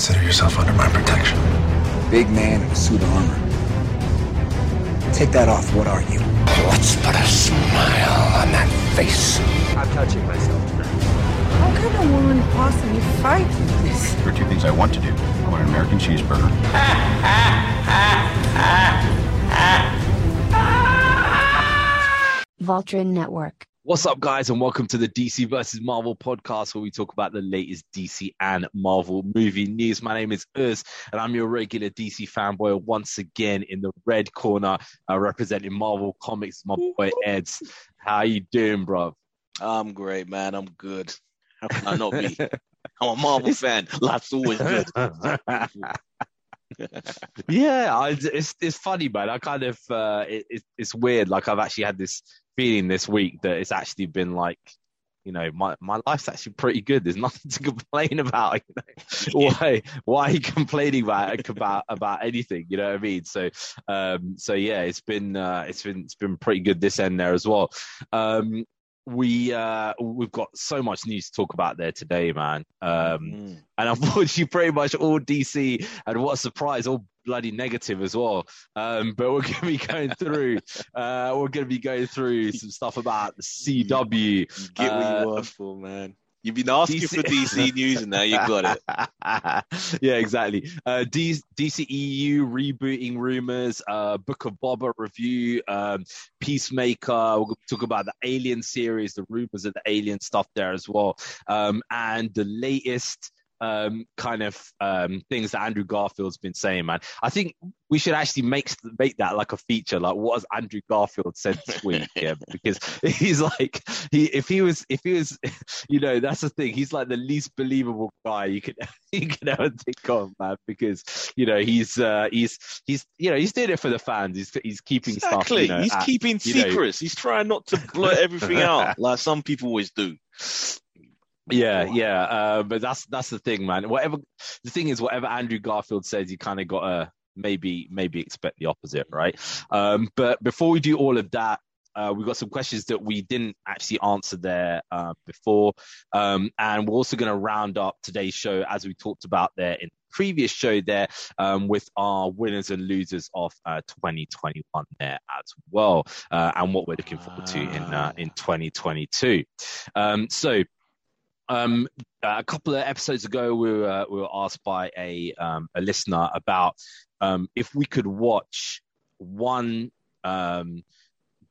Consider yourself under my protection. Big man in a suit of armor. Take that off, what are you? Let's put a smile on that face. I'm touching myself today. How can a woman possibly fight with this? There are two things I want to do. I want an American cheeseburger. Voltron Network. What's up, guys, and welcome to the DC vs. Marvel podcast, where we talk about the latest DC and Marvel movie news. My name is Urs, and I'm your regular DC fanboy once again in the red corner, representing Marvel Comics, my boy Eds. How you doing, bro? I'm great, man. I'm good. How can I not be? I'm a Marvel fan. Life's always good. Yeah, it's funny, man. I kind of, it's weird. Like, I've actually had this feeling this week that it's actually been like, you know, my life's actually pretty good. There's nothing to complain about. You know? Why are you complaining about anything? You know what I mean? So yeah, it's been pretty good this end there as well. We've got so much news to talk about there today, man. And unfortunately, pretty much all DC, and what a surprise, all bloody negative as well. But we're going to be going through some stuff about the CW. You get what you want for, man. You've been asking for DC news, and now you got it. Yeah, exactly. DCEU rebooting rumors, Book of Boba review, Peacemaker. We'll talk about the Alien series, the rumors of the Alien stuff there as well, and the latest things that Andrew Garfield's been saying, man. I think we should actually make that like a feature. Like, what has Andrew Garfield said this week? Yeah, because he's like, if he was, you know, that's the thing. He's like the least believable guy you could ever think of, man. Because, you know, he's you know, he's doing it for the fans. He's keeping stuff. You know, he's keeping secrets. You know. He's trying not to blurt everything out like some people always do. Yeah. But that's the thing, man. Whatever Andrew Garfield says, you kind of got to maybe expect the opposite, right? But before we do all of that, we've got some questions that we didn't actually answer there before. And we're also going to round up today's show, as we talked about there in the previous show there, with our winners and losers of 2021 there as well, and what we're looking forward to in 2022. A couple of episodes ago, we were asked by a listener about if we could watch one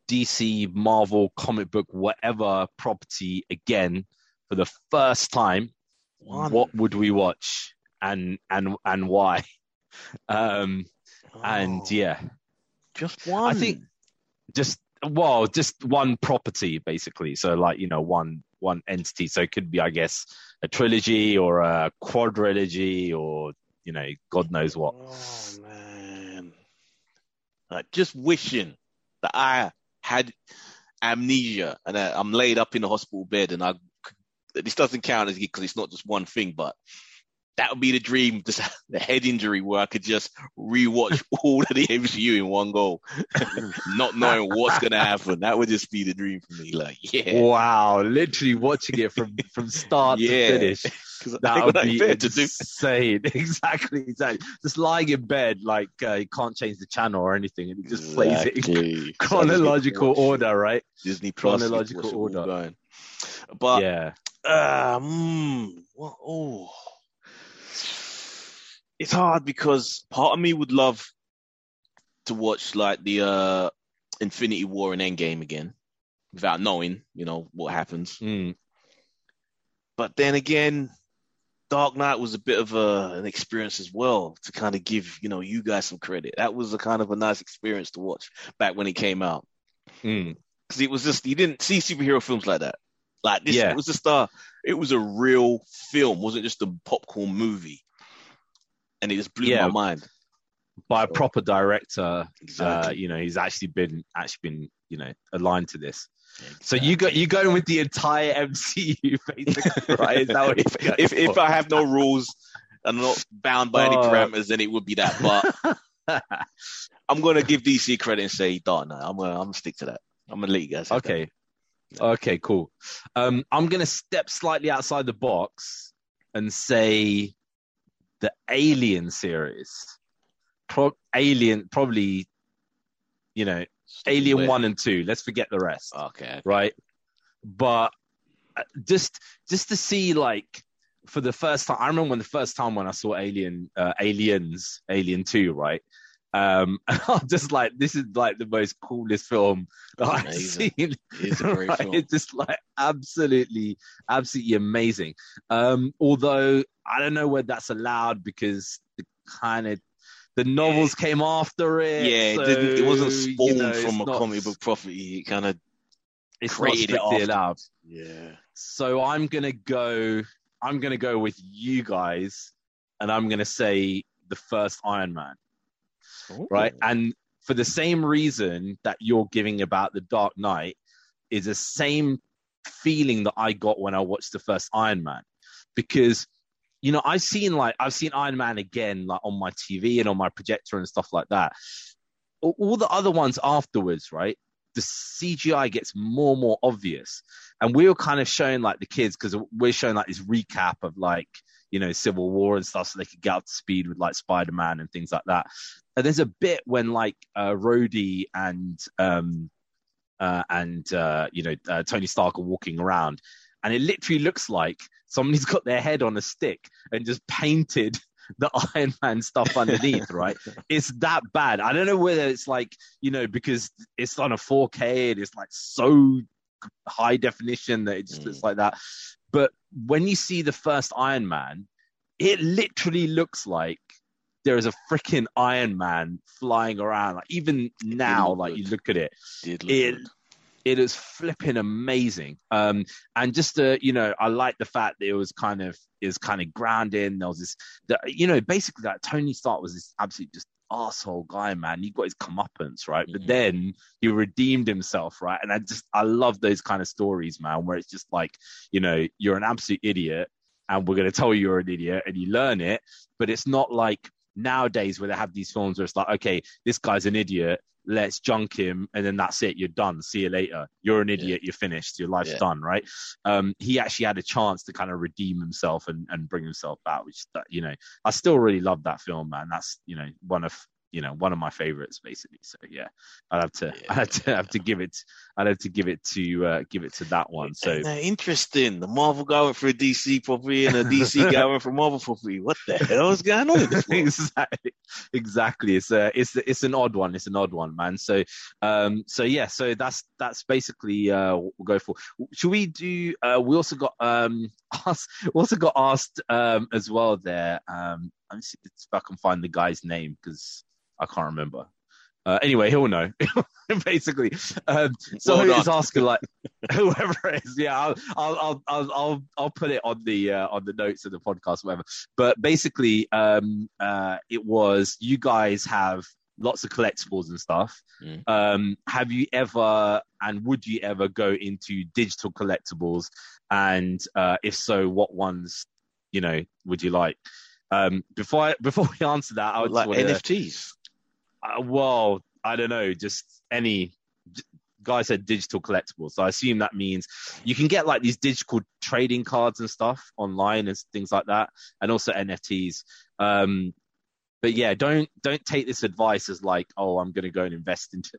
DC, Marvel, comic book, whatever property again for the first time, what would we watch and why? And yeah, just one. I think just one property, basically. So, like, you know, one entity. So it could be, I guess, a trilogy or a quadrilogy, or, you know, God knows what. Oh, man. Just wishing that I had amnesia and I'm laid up in a hospital bed, and this doesn't count as because it's not just one thing, but that would be the dream, just the head injury where I could just rewatch all of the MCU in one go, not knowing what's going to happen. That would just be the dream for me. Like, yeah. Wow, literally watching it from start to finish. That would be insane. Exactly. Just lying in bed, like you can't change the channel or anything, and it just plays it in chronological order, right? Disney Plus. Chronological order. But, yeah. It's hard because part of me would love to watch like the Infinity War and Endgame again without knowing, you know, what happens. But then again, Dark Knight was a bit of an experience as well, to kind of give, you know, you guys some credit. That was a kind of a nice experience to watch back when it came out. Because it was just, you didn't see superhero films like that. Like this, It was just it was a real film. It wasn't just a popcorn movie. And it just blew my mind. By a proper director, exactly. You know, he's actually been, you know, aligned to this. Exactly. So you're going with the entire MCU, basically, right? If I have no rules and I'm not bound by any parameters, then it would be that. But I'm gonna give DC credit and say Dark Knight. I'm gonna stick to that. I'm gonna let you guys. Okay. Yeah. Okay. Cool. I'm gonna step slightly outside the box and say the Alien series. Alien, probably, you know, Alien 1 and 2. Let's forget the rest. Okay. Right? But just to see, like, for the first time, I remember when I saw Alien 2, right? I'm just like, this is like the most coolest film that I've seen. It's a great film. It's just like absolutely amazing. Although I don't know whether that's allowed because the novels came after it. Yeah, so, it wasn't spawned from a comic book property. It kind of created it after. Allowed. Yeah. So I'm gonna go with you guys, and I'm gonna say the first Iron Man. Ooh. Right, and for the same reason that you're giving about the Dark Knight is the same feeling that I got when I watched the first Iron Man, because you know I've seen Iron Man again, like on my TV and on my projector and stuff like that. All the other ones afterwards, right? The CGI gets more and more obvious, and we were kind of showing like the kids, because we're showing like this recap of like, you know, Civil War and stuff, so they could get up to speed with like Spider-Man and things like that. And there's a bit when like Rhodey and Tony Stark are walking around, and it literally looks like somebody's got their head on a stick and just painted the Iron Man stuff underneath, right? It's that bad. I don't know whether it's like, you know, because it's on a 4K and it's like so high definition that it just looks like that. But when you see the first Iron Man, it literally looks like there is a freaking Iron Man flying around. Like even now, like you look at it, it is flipping amazing. And just you know, I like the fact that it was kind of grounding. There was this, you know, basically that Tony Stark was this absolute just asshole guy, man. He got his comeuppance, right? Mm-hmm. But then he redeemed himself, right? And I love those kind of stories, man, where it's just like, you know, you're an absolute idiot, and we're going to tell you you're an idiot, and you learn it. But it's not like nowadays where they have these films where it's like, okay, this guy's an idiot, let's junk him, and then that's it, you're done, see you later, you're an idiot, you're finished, your life's done, right? He actually had a chance to kind of redeem himself and bring himself back, which, you know, I still really love that film, man. That's, you know, one of my favorites, basically. So yeah, I'd have to give it to that one. So interesting, the Marvel going for a DC property and a DC going for a Marvel property. What the hell is going on with this one? Exactly. It's an odd one. It's an odd one, man. So so that's basically what we'll go for. Should we do? We also got asked as well there. Let me see if I can find the guy's name, because I can't remember. Anyway, he'll know, basically. So who's asking, like, whoever it is? Yeah, I'll put it on the notes of the podcast, whatever. But basically, it was, you guys have lots of collectibles and stuff. Mm. Have you ever, and would you ever go into digital collectibles? And if so, what ones, you know, would you like? Before we answer that, I would like NFTs. Well, I don't know. Just any guy said digital collectibles, so I assume that means you can get like these digital trading cards and stuff online and things like that, and also NFTs. But yeah, don't take this advice as like, oh, I'm going to go and invest into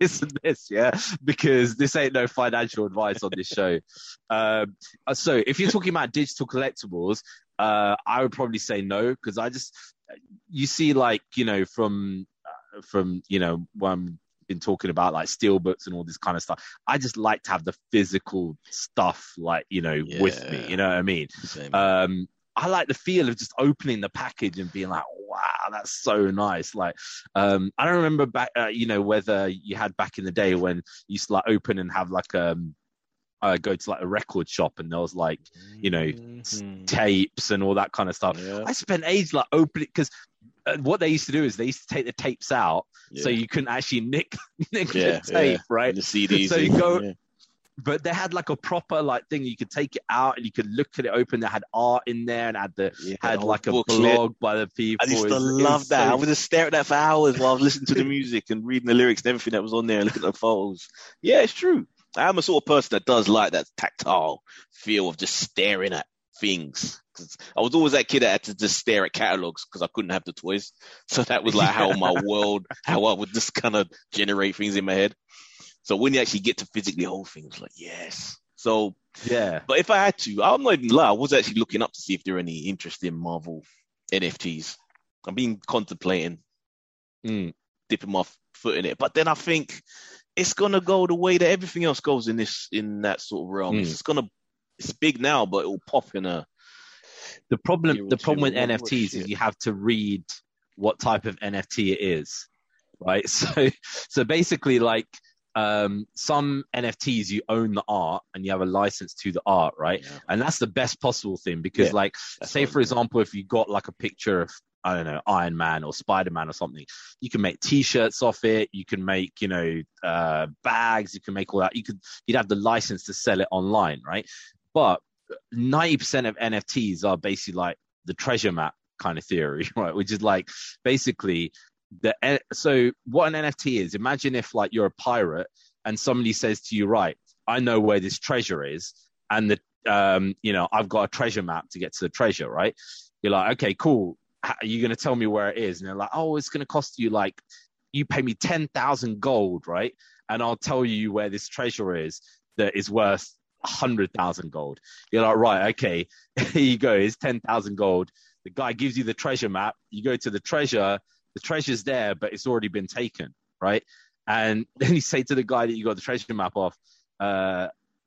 this and this, yeah, because this ain't no financial advice on this show. So if you're talking about digital collectibles, I would probably say no, because you see, like, you know, from you know, what I've been talking about, like steelbooks and all this kind of stuff. I just like to have the physical stuff, like, you know, with me. You know what I mean? Same. I like the feel of just opening the package and being like, wow, that's so nice. Like, I don't remember back, you know, whether you had back in the day when you used to like open and have like go to like a record shop and there was like, you know, tapes and all that kind of stuff. Yeah. I spent ages like opening, because what they used to do is they used to take the tapes out, so you couldn't actually nick the tape, right? And the CDs. So you go. Yeah. But they had like a proper like thing, you could take it out and you could look at it open. They had art in there and had like a blog by the people. I used to love that. I would just stare at that for hours while I was listening to the music and reading the lyrics and everything that was on there and looking at the photos. Yeah, it's true. I'm a sort of person that does like that tactile feel of just staring at things. because I was always that kid that had to just stare at catalogs because I couldn't have the toys. So that was like how my world, how I would just kind of generate things in my head. So when you actually get to physically hold things, like, yes. So, yeah. But if I had to, I'm not even lying, I was actually looking up to see if there are any interesting Marvel NFTs. I've been contemplating dipping my foot in it. But then I think it's going to go the way that everything else goes in this, in that sort of realm. It's going to, it's big now, but it'll pop in a... The problem with NFTs is you have to read what type of NFT it is, right? So basically, like, some NFTs you own the art and you have a license to the art, right? Yeah. And that's the best possible thing because, like, say for example, if you got like a picture of, I don't know, Iron Man or Spider-Man or something, you can make T-shirts off it. You can make, you know, bags. You can make all that. You'd have the license to sell it online, right? But 90% of NFTs are basically like the treasure map kind of theory, right? Which is like basically so what an NFT is, imagine if like you're a pirate and somebody says to you, right, I know where this treasure is, and the you know, I've got a treasure map to get to the treasure, right? You're like, okay, cool. How are you going to tell me where it is? And they're like, oh, it's going to cost you like, you pay me 10,000 gold, right? And I'll tell you where this treasure is that is worth 100,000 gold. You're like, right, okay, here you go, it's 10,000 gold. The guy gives you the treasure map. You go to the treasure's there, but it's already been taken, right? And then you say to the guy that you got the treasure map off,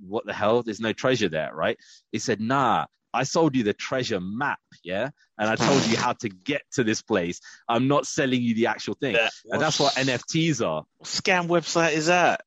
what the hell? There's no treasure there, right? He said, nah, I sold you the treasure map, yeah? And I told you how to get to this place. I'm not selling you the actual thing. And that's what NFTs are. What scam website is that?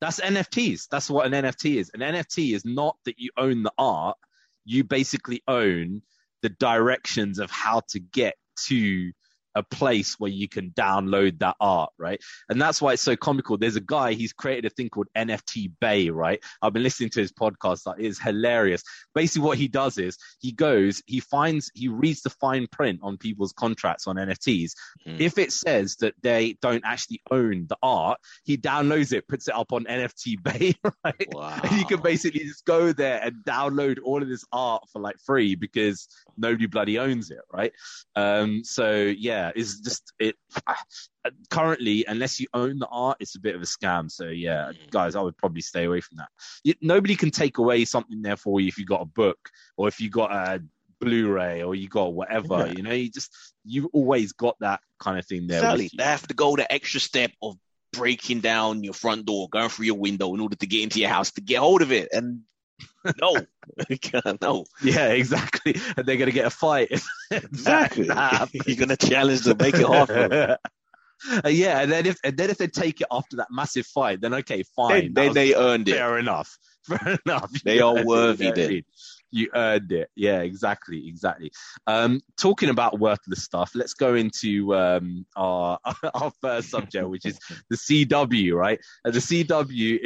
That's NFTs. That's what an NFT is. An NFT is not that you own the art. You basically own the directions of how to get to a place where you can download that art, right? And that's why it's so comical. There's a guy, he's created a thing called NFT Bay, right? I've been listening to his podcast. That is hilarious. Basically what he does is he goes, he reads the fine print on people's contracts on NFTs. If it says that they don't actually own the art, he downloads it, puts it up on NFT Bay, right? Wow. And you can basically just go there and download all of this art for like free because nobody bloody owns it, right? So yeah, it's just it currently, unless you own the art, it's a bit of a scam. So yeah, guys, I would probably stay away from that. Nobody can take away something there for you if you got a book or if you got a Blu-ray or you got whatever. You know, you've always got that kind of thing there. Exactly. With you. They have to go the extra step of breaking down your front door, going through your window in order to get into your house to get hold of it. And no. Yeah, exactly. And they're gonna get a fight. Exactly. Nah, you're gonna challenge them, make it hard for them. Yeah, and then if they take it after that massive fight, then okay, fine. Then they earned it. Fair enough. They are worthy then. You earned it. Yeah, exactly. Talking about worthless stuff, let's go into our first subject, which is the CW, right? And the CW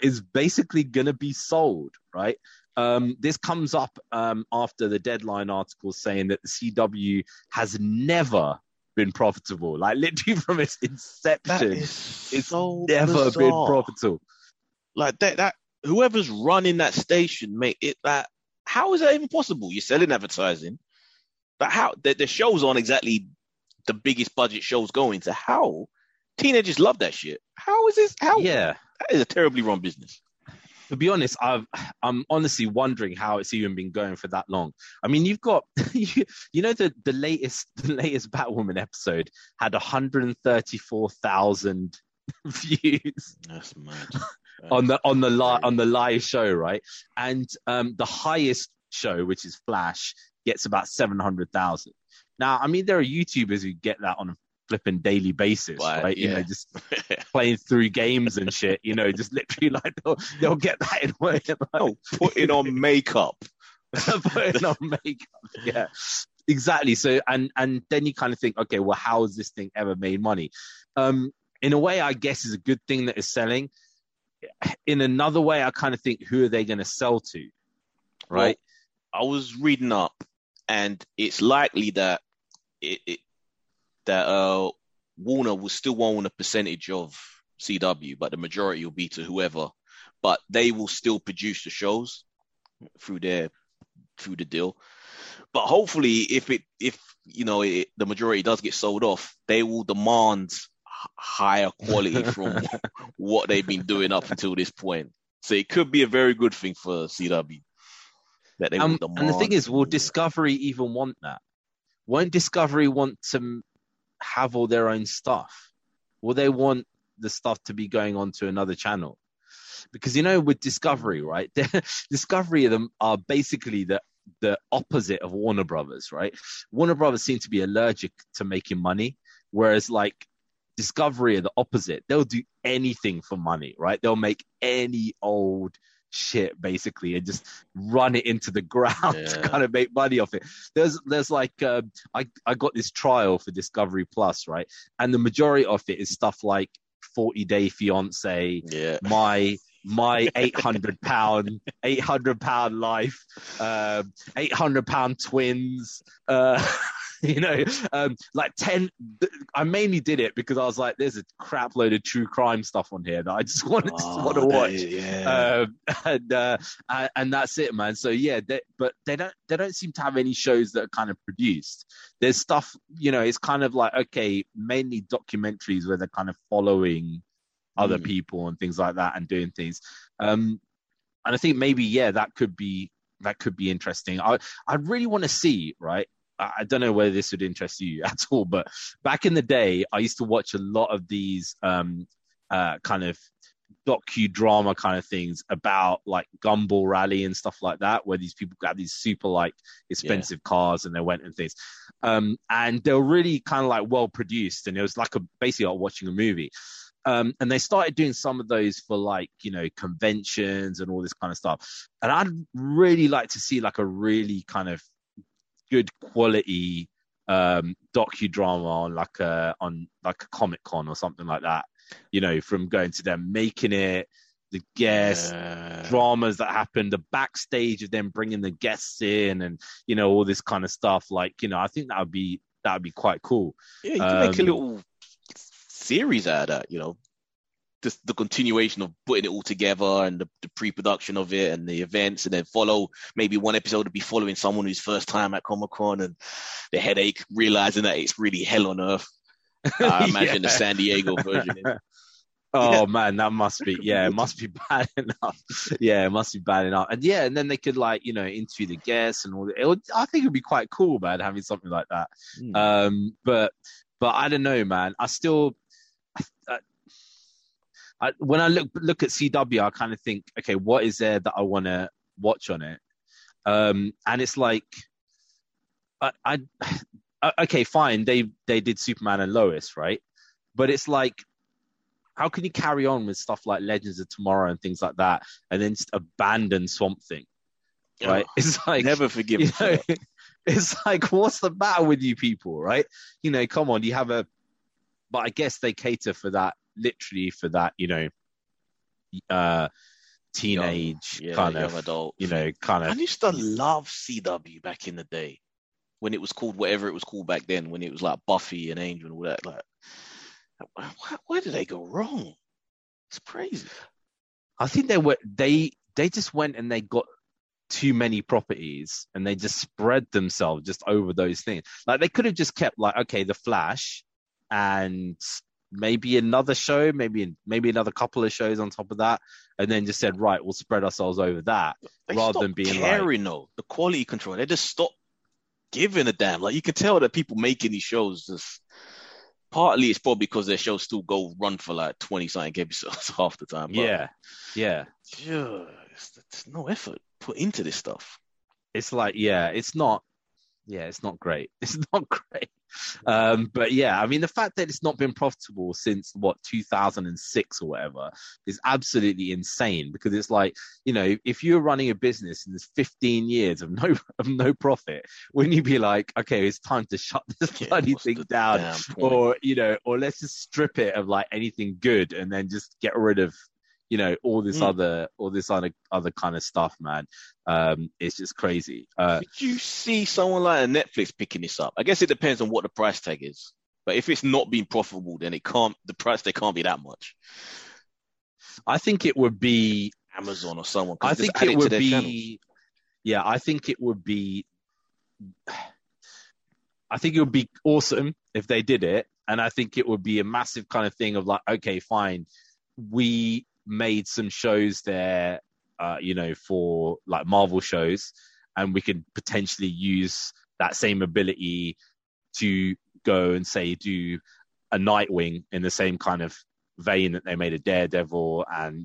is basically going to be sold, right? This comes up after the Deadline article saying that the CW has never been profitable. Like literally from its inception, it's so never bizarre. Been profitable. Like that. Whoever's running that station, mate, how is that even possible? You're selling advertising, but how the shows aren't exactly the biggest budget shows going to. How teenagers love that shit. How is this? How? Yeah, that is a terribly run business. To be honest, I'm honestly wondering how it's even been going for that long. I mean, you've got you know the latest Batwoman episode had 134,000 views. That's mad. On the live show, right? And the highest show, which is Flash, gets about 700,000. Now, I mean, there are YouTubers who get that on a flipping daily basis, right? Yeah. You know, just playing through games and shit. You know, just literally like they'll get that in a way. Putting on makeup. Yeah, exactly. So and then you kind of think, okay, well, how has this thing ever made money? In a way, I guess is a good thing that it's selling. In another way, I kind of think, who are they going to sell to, right? Well, I was reading up, and it's likely that that Warner will still own a percentage of CW, but the majority will be to whoever. But they will still produce the shows through their to the deal. But hopefully, if the majority does get sold off, they will demand higher quality from what they've been doing up until this point. So it could be a very good thing for CW. That they will demand. And the thing is, will Discovery even want that? Won't Discovery want to have all their own stuff? Will they want the stuff to be going on to another channel? Because, with Discovery, right? Discovery are basically the opposite of Warner Brothers, right? Warner Brothers seem to be allergic to making money, whereas Discovery are the opposite. They'll do anything for money, right? They'll make any old shit basically and just run it into the ground to kind of make money off it. I got this trial for Discovery Plus, right? And the majority of it is stuff like 40 Day Fiance, my £800 life, £800 twins, I mainly did it because I was like, there's a crap load of true crime stuff on here that I just want to watch. And that's it, man. So but they don't seem to have any shows that are kind of produced. There's stuff, it's kind of like, okay, mainly documentaries where they're kind of following other people and things like that and doing things. And I think maybe, that could be interesting. I really want to see, right? I don't know whether this would interest you at all, but back in the day, I used to watch a lot of these kind of docudrama kind of things about Gumball Rally and stuff like that, where these people got these super expensive cars and they went and things. And they were really kind of well produced, and it was basically like watching a movie. And they started doing some of those for conventions and all this kind of stuff. And I'd really like to see a really kind of good quality docudrama on a Comic-Con or something like that, from going to them, making it, the guests, dramas that happen, the backstage of them bringing the guests in and, all this kind of stuff. I think that would be quite cool. Yeah, you can make a little series out of that, just the continuation of putting it all together and the pre-production of it and the events, and then follow maybe one episode to be following someone who's first time at Comic-Con and the headache, realizing that it's really hell on earth. I imagine the San Diego version. Man, that must be, it must be bad enough. Yeah, it must be bad enough. And and then they could interview the guests and all that. I think it'd be quite cool, man, having something like that. But I don't know, man. I still, when I look at CW, I kind of think, okay, what is there that I want to watch on it? And it's okay, fine. They did Superman and Lois, right? But it's how can you carry on with stuff like Legends of Tomorrow and things like that, and then just abandon Swamp Thing, right? Oh, it's never forgive me. It's what's the matter with you people, right? Come on, you have a. But I guess they cater for that. Literally for that, teenage young adult, kind of. I used to love CW back in the day when it was called whatever it was called back then, when it was Buffy and Angel and all that. Where did they go wrong? It's crazy. I think they just went and they got too many properties and they just spread themselves just over those things. They could have just kept okay, the Flash and. Maybe another show, maybe another couple of shows on top of that, and then just said, right, we'll spread ourselves over that, rather than being caring, though, the quality control. They just stopped giving a damn. You can tell that people making these shows, just partly it's probably because their shows still go run for 20-something episodes half the time. But it's no effort put into this stuff. It's it's not great. It's not great. But I mean, the fact that it's not been profitable since 2006 or whatever is absolutely insane, because it's if you're running a business and there's 15 years of no profit, wouldn't you be okay, it's time to shut this bloody thing down, or let's just strip it of anything good and then just get rid of all this other kind of stuff, man. It's just crazy. Could you see someone like a Netflix picking this up? I guess it depends on what the price tag is. But if it's not being profitable, then the price tag can't be that much. I think it would be Amazon or someone. I think it would be channels. yeah, I think it would be awesome if they did it. And I think it would be a massive kind of thing of like, okay, fine. We made some shows there, for like Marvel shows, and we could potentially use that same ability to go and say, do a Nightwing in the same kind of vein that they made a Daredevil and,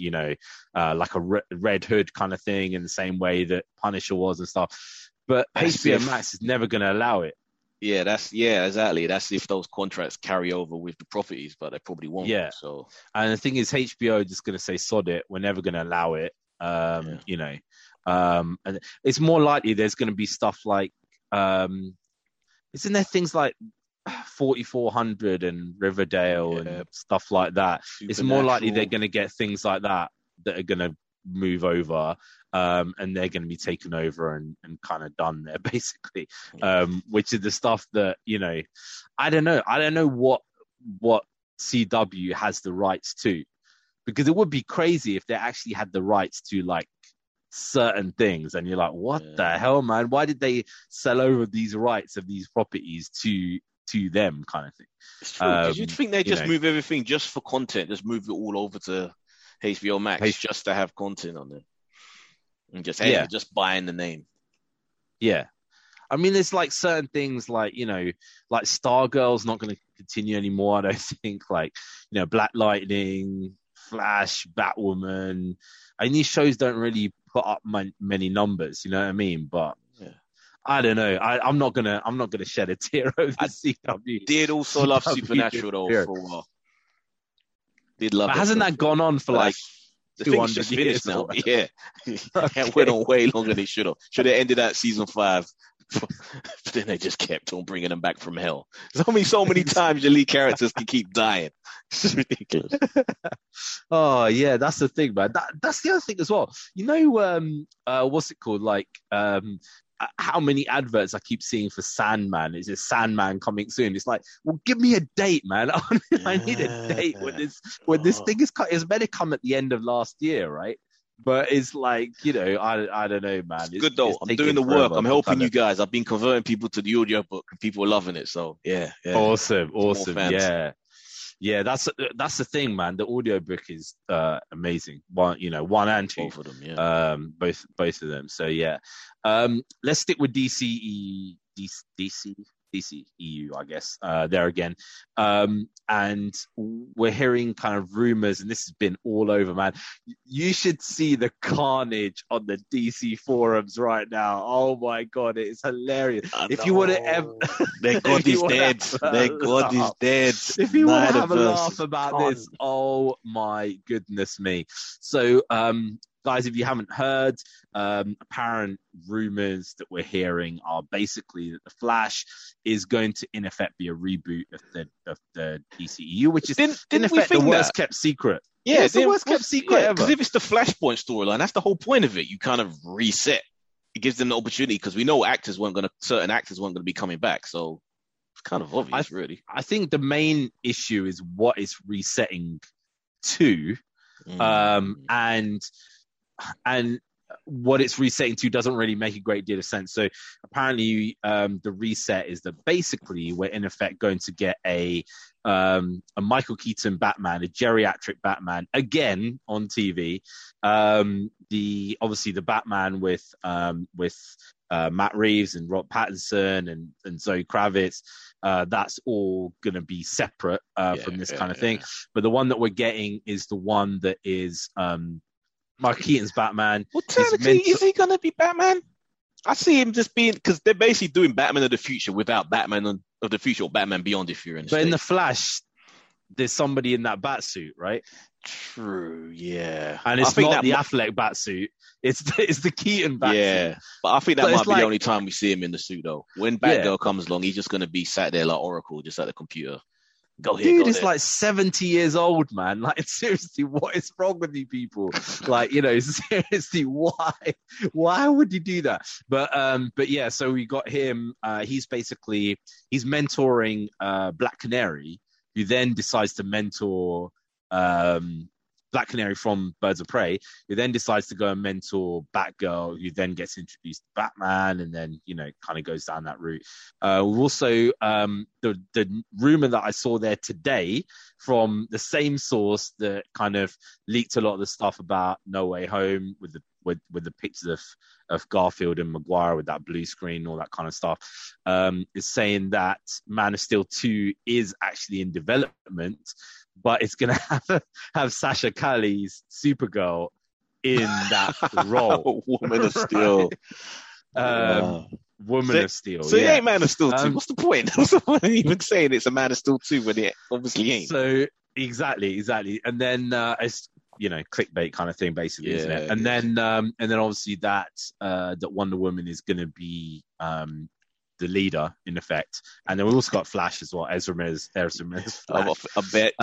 like a Red Hood kind of thing in the same way that Punisher was and stuff. But HBO Max is never going to allow it. Yeah, exactly. That's if those contracts carry over with the properties, but they probably won't. Yeah. So, and the thing is, HBO is just going to say, sod it. We're never going to allow it. And it's more likely there's going to be stuff like, isn't there things like 4400 and Riverdale and stuff like that? It's more likely they're going to get things like that are going to move over. And they're going to be taken over and kind of done there, basically, which is the stuff that, I don't know what CW has the rights to, because it would be crazy if they actually had the rights to like certain things. And you're like, what the hell, man? Why did they sell over these rights of these properties to them kind of thing? It's true. Did you think they just move everything just for content, just move it all over to HBO Max just to have content on it? And just just buying the name. Yeah. I mean, there's like certain things like, like Stargirl's not going to continue anymore, I don't think. Like, Black Lightning, Flash, Batwoman. And these shows don't really put up many numbers, you know what I mean? But I don't know. I'm not gonna shed a tear over the CW. Did also love Supernatural though for a while. Did love it. Hasn't that gone on for like the thing's just finished now. Yeah. Okay. It went on way longer than it should have. Should have ended at season 5. But then they just kept on bringing them back from hell. There's only so many times your lead characters can keep dying. It's ridiculous. Oh, yeah. That's the thing, man. That's the other thing as well. What's it called? Like, how many adverts I keep seeing for Sandman. It's just Sandman coming soon. It's like, well, give me a date, man. I need a date when this thing is cut. It's meant to come at the end of last year, right? But it's like, I don't know, man. It's good, though. I'm doing the work. I'm helping you guys. I've been converting people to the audiobook, and people are loving it. So, yeah. Awesome. Yeah. Yeah, that's the thing, man. The audiobook is amazing. One and two. Both of them, yeah. Both of them. So yeah. Let's stick with DCEU, I guess. There again. And we're hearing kind of rumors, and this has been all over, man. You should see the carnage on the DC forums right now. Oh my god, it is hilarious. If you want to ever their god is dead. Their god is dead. If you want to have a laugh about this, oh my goodness me. So guys, if you haven't heard, apparent rumors that we're hearing are basically that the Flash is going to, in effect, be a reboot of the DCEU, which is in effect the worst kept secret. Yeah, it's the worst kept secret ever. Because if it's the Flashpoint storyline, that's the whole point of it. You kind of reset. It gives them the opportunity, because we know certain actors weren't going to be coming back. So it's kind of obvious, really. I think the main issue is what it's resetting to, and what it's resetting to doesn't really make a great deal of sense. So apparently the reset is that basically we're in effect going to get a Michael Keaton Batman, a geriatric Batman again on TV. The Batman with Matt Reeves and Rob Pattinson and Zoe Kravitz, that's all going to be separate from this kind of thing. But the one that we're getting is the one that is Mark Keaton's Batman. Well, technically, is he going to be Batman? I see him just being, because they're basically doing Batman of the future without Batman of the future, or Batman Beyond, if you're in. But in the Flash, there's somebody in that Batsuit, right? True, yeah. And it's not the Affleck Batsuit. It's the Keaton Batsuit. Yeah, but I think that might be the only time we see him in the suit, though. When Batgirl comes along, he's just going to be sat there like Oracle, just at the computer. Dude is like 70 years old, man. Like, seriously, what is wrong with you people? Like, seriously, why would you do that? But yeah, so we got him. He's mentoring Black Canary, who then decides to mentor Black Canary from Birds of Prey, who then decides to go and mentor Batgirl, who then gets introduced to Batman, and then, you know, kind of goes down that route. Also, the rumor that I saw there today from the same source that kind of leaked a lot of the stuff about No Way Home with the pictures of Garfield and Maguire with that blue screen, all that kind of stuff, is saying that Man of Steel 2 is actually in development, but it's going to have Sasha Callie's Supergirl in that role. Woman of Steel. Woman of Steel. So it ain't Man of Steel 2. What's the point? I'm not even saying it's a Man of Steel 2 when it obviously ain't. So exactly. And then it's, you know, clickbait kind of thing, basically, isn't it? And then obviously that Wonder Woman is going to be the leader, in effect. And then we also got Flash as well. Ezra Miller's Flash. I bet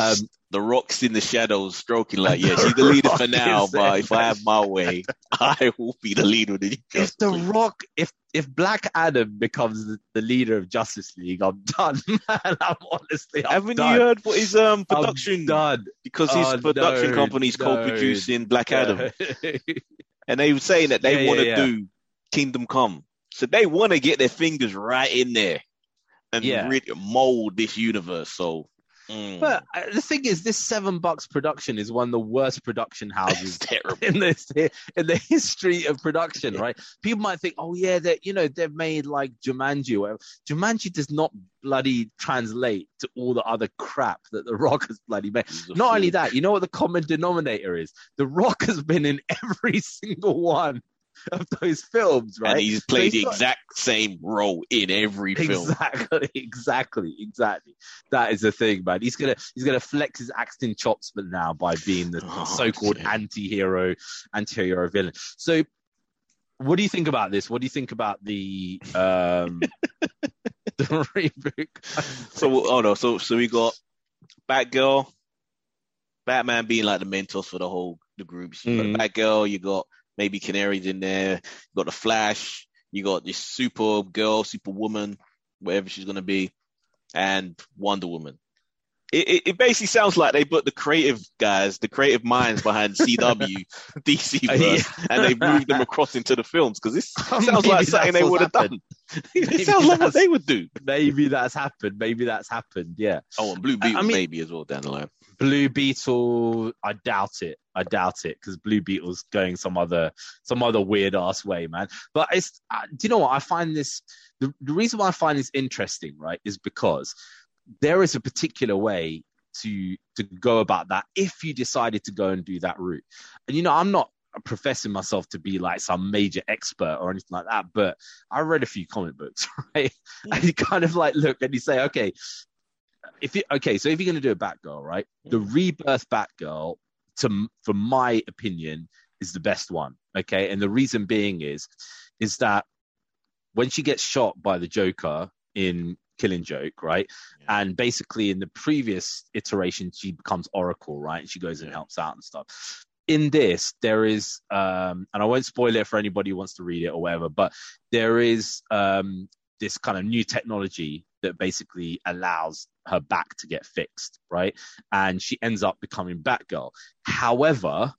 the Rock's in the shadows stroking like, yeah, she's the leader for now, but if I have my way, I will be the leader. If the Rock, if Black Adam becomes the leader of Justice League, I'm done, man. I'm honestly, Haven't you heard what his production done? Because his production company's co-producing Black Adam. And they were saying that they want to do Kingdom Come. So they want to get their fingers right in there and mold this universe. So, but the thing is, this $7 production is one of the worst production houses in the history of production. Yeah. Right? People might think, oh yeah, that, you know, they've made like Jumanji or whatever. Jumanji does not bloody translate to all the other crap that The Rock has bloody made. Not only that, you know what the common denominator is? The Rock has been in every single one of those films, right? And he's played the exact same role in every film. Exactly. That is the thing, man. He's gonna flex his acting chops, but now by being the so-called anti-hero villain. So, what do you think about this? What do you think about the the reboot? So we got Batgirl, Batman being like the mentors for the whole the groups. But Batgirl, you got maybe Canaries in there. You got the Flash. You got this Superwoman, whatever she's gonna be, and Wonder Woman. It basically sounds like they put the creative minds behind CW, DC, and they moved them across into the films, because this sounds like something they would have done. It sounds like what they would do. Maybe that's happened. Yeah. Oh, and Blue Beetle maybe as well down the line. Blue Beetle, I doubt it, because Blue Beetle's going some other weird ass way, man. But it's do you know what I find this? The reason why I find this interesting, right, is because there is a particular way to go about that if you decided to go and do that route. And you know, I'm not professing myself to be like some major expert or anything like that, but I read a few comic books, right? And you kind of like look and you say, okay. So if you're going to do a Batgirl, right, the rebirth Batgirl, from my opinion, is the best one, okay? And the reason being is that when she gets shot by the Joker in Killing Joke, right, and basically in the previous iteration, she becomes Oracle, right, and she goes and helps out and stuff. In this, there is, and I won't spoil it for anybody who wants to read it or whatever, but there is this kind of new technology that basically allows her back to get fixed, right? And she ends up becoming Batgirl. However,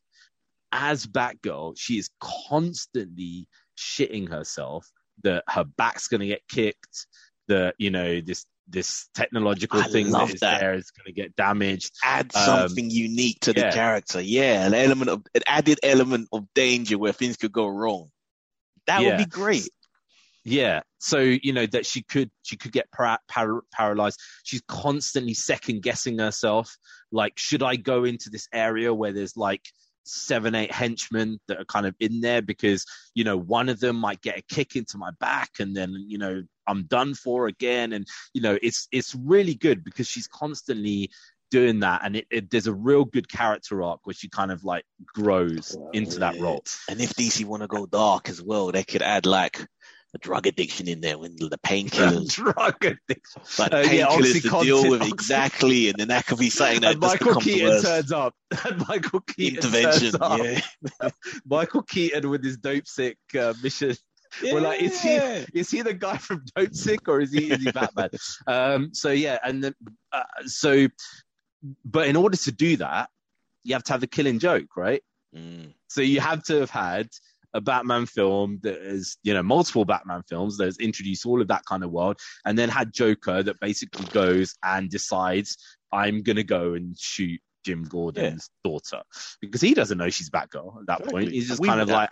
as Batgirl, she is constantly shitting herself that her back's going to get kicked, that, you know, this technological thing that is there is going to get damaged. Add something unique to the character. Yeah, an added element of danger where things could go wrong. That would be great. Yeah, so you know that she could get paralyzed. She's constantly second guessing herself. Like, should I go into this area where there's like 7-8 henchmen that are kind of in there, because you know one of them might get a kick into my back, and then you know I'm done for again. And you know it's really good because she's constantly doing that, and there's a real good character arc where she kind of like grows into that role. And if DC want to go dark as well, they could add like a drug addiction in there with the painkillers. Painkillers to deal with, exactly. And then that could be something that Michael Keaton turns up. Yeah. Michael Keaton with his dope sick mission. Yeah. We're like, is he the guy from Dope Sick, or is he Batman? So in order to do that, you have to have a killing joke, right? Mm. So you have to have had a Batman film that is, you know, multiple Batman films that has introduced all of that kind of world, and then had Joker that basically goes and decides, I'm going to go and shoot Jim Gordon's daughter, because he doesn't know she's Batgirl at that point. He's just kind of like,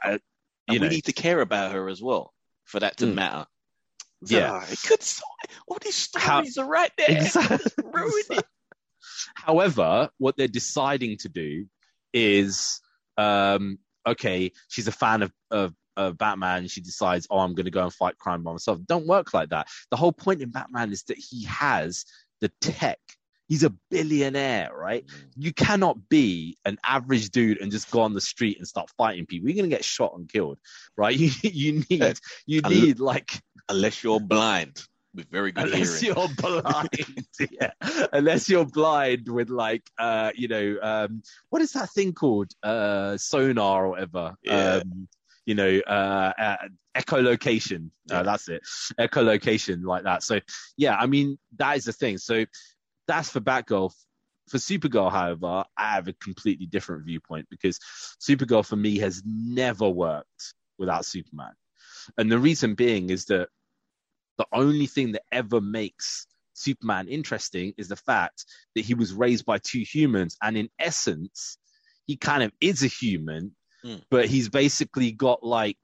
we need to care about her as well for that to matter. So, it could. All these stories are right there. Exactly. Ruined it. However, what they're deciding to do is, she's a fan of Batman. She decides, I'm going to go and fight crime by myself. Don't work like that. The whole point in Batman is that he has the tech. He's a billionaire, right? You cannot be an average dude and just go on the street and start fighting people. You're going to get shot and killed, right? You need like... Unless you're blind with very good hearing. Unless you're blind, Unless you're blind with like, what is that thing called? Sonar or whatever. Yeah. Echolocation. Yeah. That's it. Echolocation like that. So, that is the thing. So... That's for Batgirl. For Supergirl, however, I have a completely different viewpoint, because Supergirl for me has never worked without Superman. And the reason being is that the only thing that ever makes Superman interesting is the fact that he was raised by two humans. And in essence, he kind of is a human, but he's basically got like,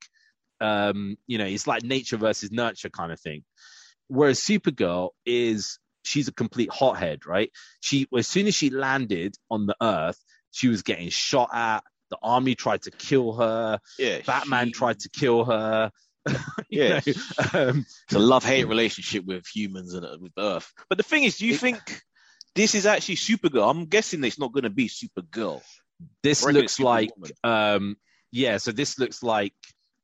it's like nature versus nurture kind of thing. Whereas Supergirl is... She's a complete hothead, right? As soon as she landed on the Earth, she was getting shot at. The army tried to kill her. Yeah, Batman tried to kill her. It's a love-hate relationship with humans and with Earth. But the thing is, do you think this is actually Supergirl? I'm guessing it's not going to be Supergirl. This looks like, so this looks like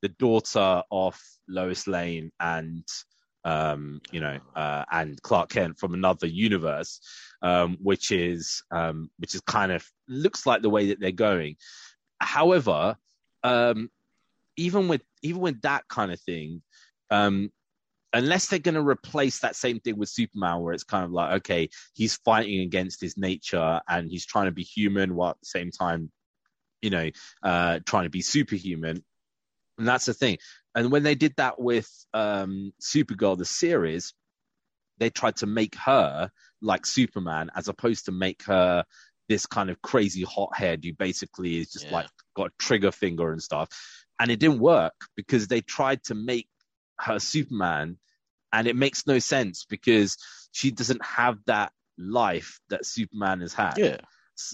the daughter of Lois Lane and... and Clark Kent from another universe, which is kind of looks like the way that they're going. However, even with that kind of thing, unless they're going to replace that same thing with Superman, where it's kind of like, okay, he's fighting against his nature and he's trying to be human while at the same time, trying to be superhuman. And that's the thing. And when they did that with Supergirl, the series, they tried to make her like Superman, as opposed to make her this kind of crazy hothead who basically is just like got a trigger finger and stuff. And it didn't work, because they tried to make her Superman, and it makes no sense, because she doesn't have that life that Superman has had. Yeah.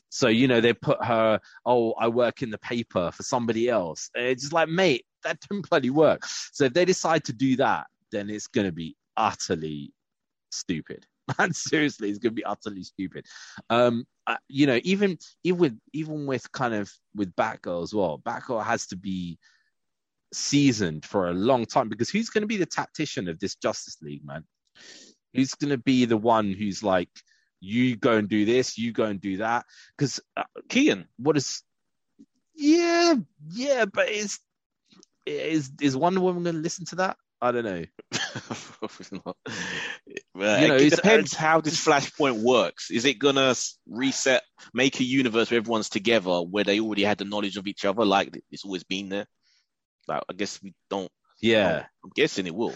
So, they put her, I work in the paper for somebody else. It's just like, mate, that didn't bloody work. So if they decide to do that, then it's going to be utterly stupid. Man, seriously, it's going to be utterly stupid. Even with Batgirl as well, Batgirl has to be seasoned for a long time, because who's going to be the tactician of this Justice League, man? Who's going to be the one who's like, you go and do this, you go and do that? Because Keaton, but is Wonder Woman going to listen to that? I don't know. Probably not. It depends how this Flashpoint works. Is it going to reset, make a universe where everyone's together, where they already had the knowledge of each other, like it's always been there? Like, I guess we don't. Yeah. I'm guessing it will.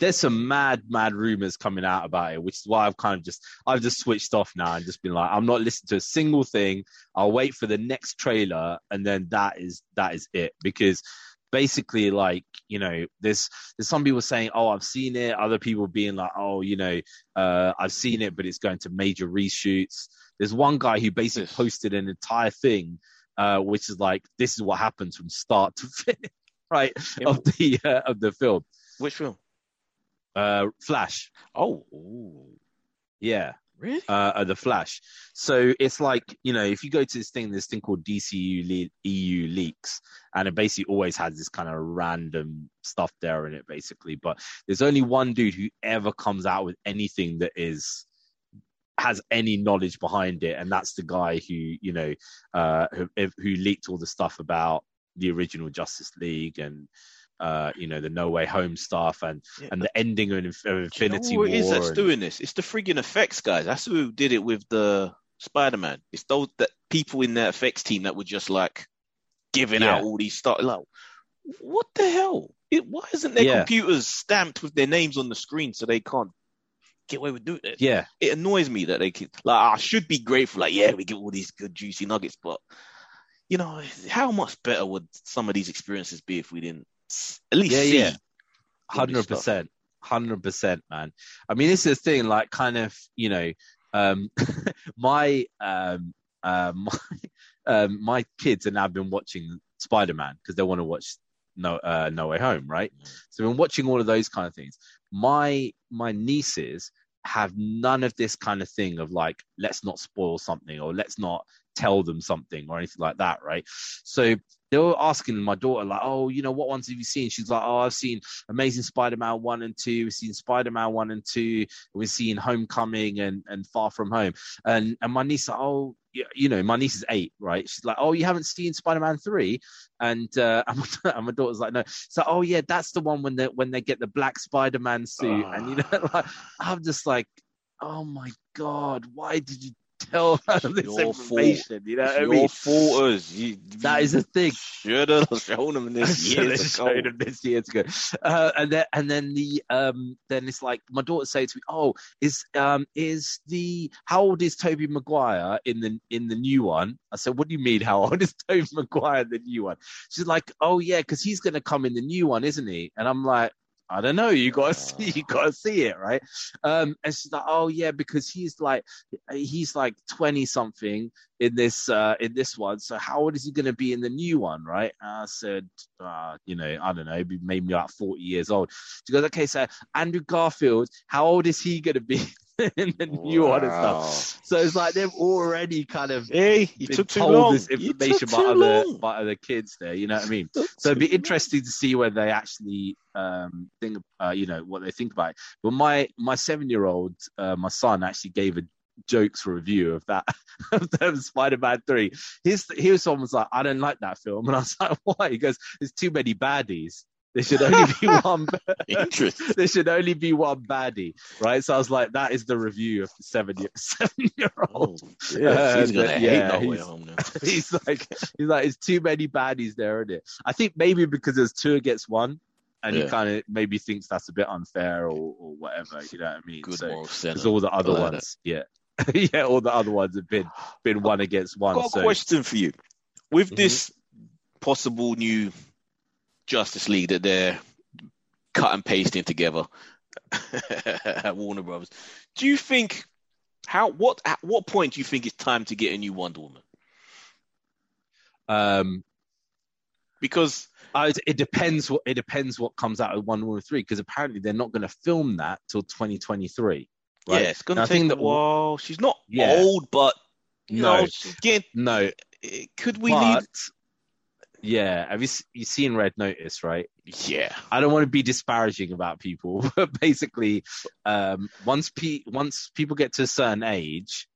There's some mad rumors coming out about it, which is why I've just switched off now and just been like, I'm not listening to a single thing. I'll wait for the next trailer, and then that is it. Because basically, like, there's some people saying, oh, I've seen it. Other people being like, oh, I've seen it, but it's going to major reshoots. There's one guy who basically posted an entire thing, which is like, this is what happens from start to finish, right, of the film. Which film? Flash. Oh, ooh. Yeah, really? The Flash. So it's like, if you go to this thing called DCEU leaks, and it basically always has this kind of random stuff there in it, basically. But there's only one dude who ever comes out with anything that has any knowledge behind it, and that's the guy who leaked all the stuff about the original Justice League and. The No Way Home stuff and the ending of Infinity War. Who is that's doing this? It's the friggin' effects guys. That's who did it with the Spider-Man. It's those that people in the effects team that were just like giving out all these stuff. Like, what the hell? Why isn't their computers stamped with their names on the screen so they can't get away with doing it? Yeah, it annoys me that they can. Like, I should be grateful. Like, yeah, we get all these good juicy nuggets, but you know, how much better would some of these experiences be if we didn't at least see? Yeah, 100%. 100%, man. I mean, this is the thing, like, kind of, you know, my kids have now been watching Spider-Man because they want to watch No Way Home, right? Mm. So I've been watching all of those kind of things. My nieces have none of this kind of thing of like, let's not spoil something or let's not tell them something or anything like that, right? So they were asking my daughter, like, oh, you know, what ones have you seen? She's like, oh, I've seen Amazing Spider-Man 1 and 2. We've seen Spider-Man 1 and 2. We've seen Homecoming and Far From Home. And my niece, oh, you know, my niece is 8, right? She's like, oh, you haven't seen Spider-Man 3? And my daughter's like, no. So, oh, yeah, that's the one when they get the black Spider-Man suit. Oh. And, you know, like, I'm just like, oh, my God, why did you tell her this information? You know what I mean? Your faulters. That is a thing. Should have shown them this years ago. And then it's like my daughter said to me, "Oh, how old is Tobey Maguire in the new one?" I said, "What do you mean? How old is Tobey Maguire in the new one?" She's like, "Oh yeah, because he's going to come in the new one, isn't he?" And I'm like, I don't know. You gotta see it, right? And she's like, "Oh yeah, because he's like 20 something in this one. So how old is he gonna be in the new one, right?" And I said, "You know, I don't know. Maybe like 40 years old." She goes, "Okay, so Andrew Garfield, how old is he gonna be in the new one and stuff?" So it's like they've already kind of told this information by other kids there. You know what I mean? So it'd be interesting to see where they actually think, you know, what they think about it. But my 7-year-old, my son, actually gave a jokes review of that of Spider-Man 3. He was almost like, "I don't like that film," and I was like, "Why?" He goes, "There's too many baddies. There should only be one." There should only be one baddie, right? So I was like, "That is the review of the seven-year-old." Oh, yeah, he's gonna hate that way home now. He's like, "It's too many baddies there, isn't it?" I think maybe because there's two against one, and he kind of maybe thinks that's a bit unfair or whatever. You know what I mean? Good moral center. Because all the other ones, all the other ones have been one against one. I've got a question for you with this possible new Justice League that they're cut and pasting together at Warner Brothers. Do you think at what point do you think it's time to get a new Wonder Woman? Because it depends. It depends what comes out of Wonder Woman 3, because apparently they're not going to film that till 2023. Right? Yeah, it's going to take a while. She's not old, but you know, she's getting. No, could we need? Yeah, have you seen Red Notice, right? Yeah, I don't want to be disparaging about people, but basically, once people get to a certain age,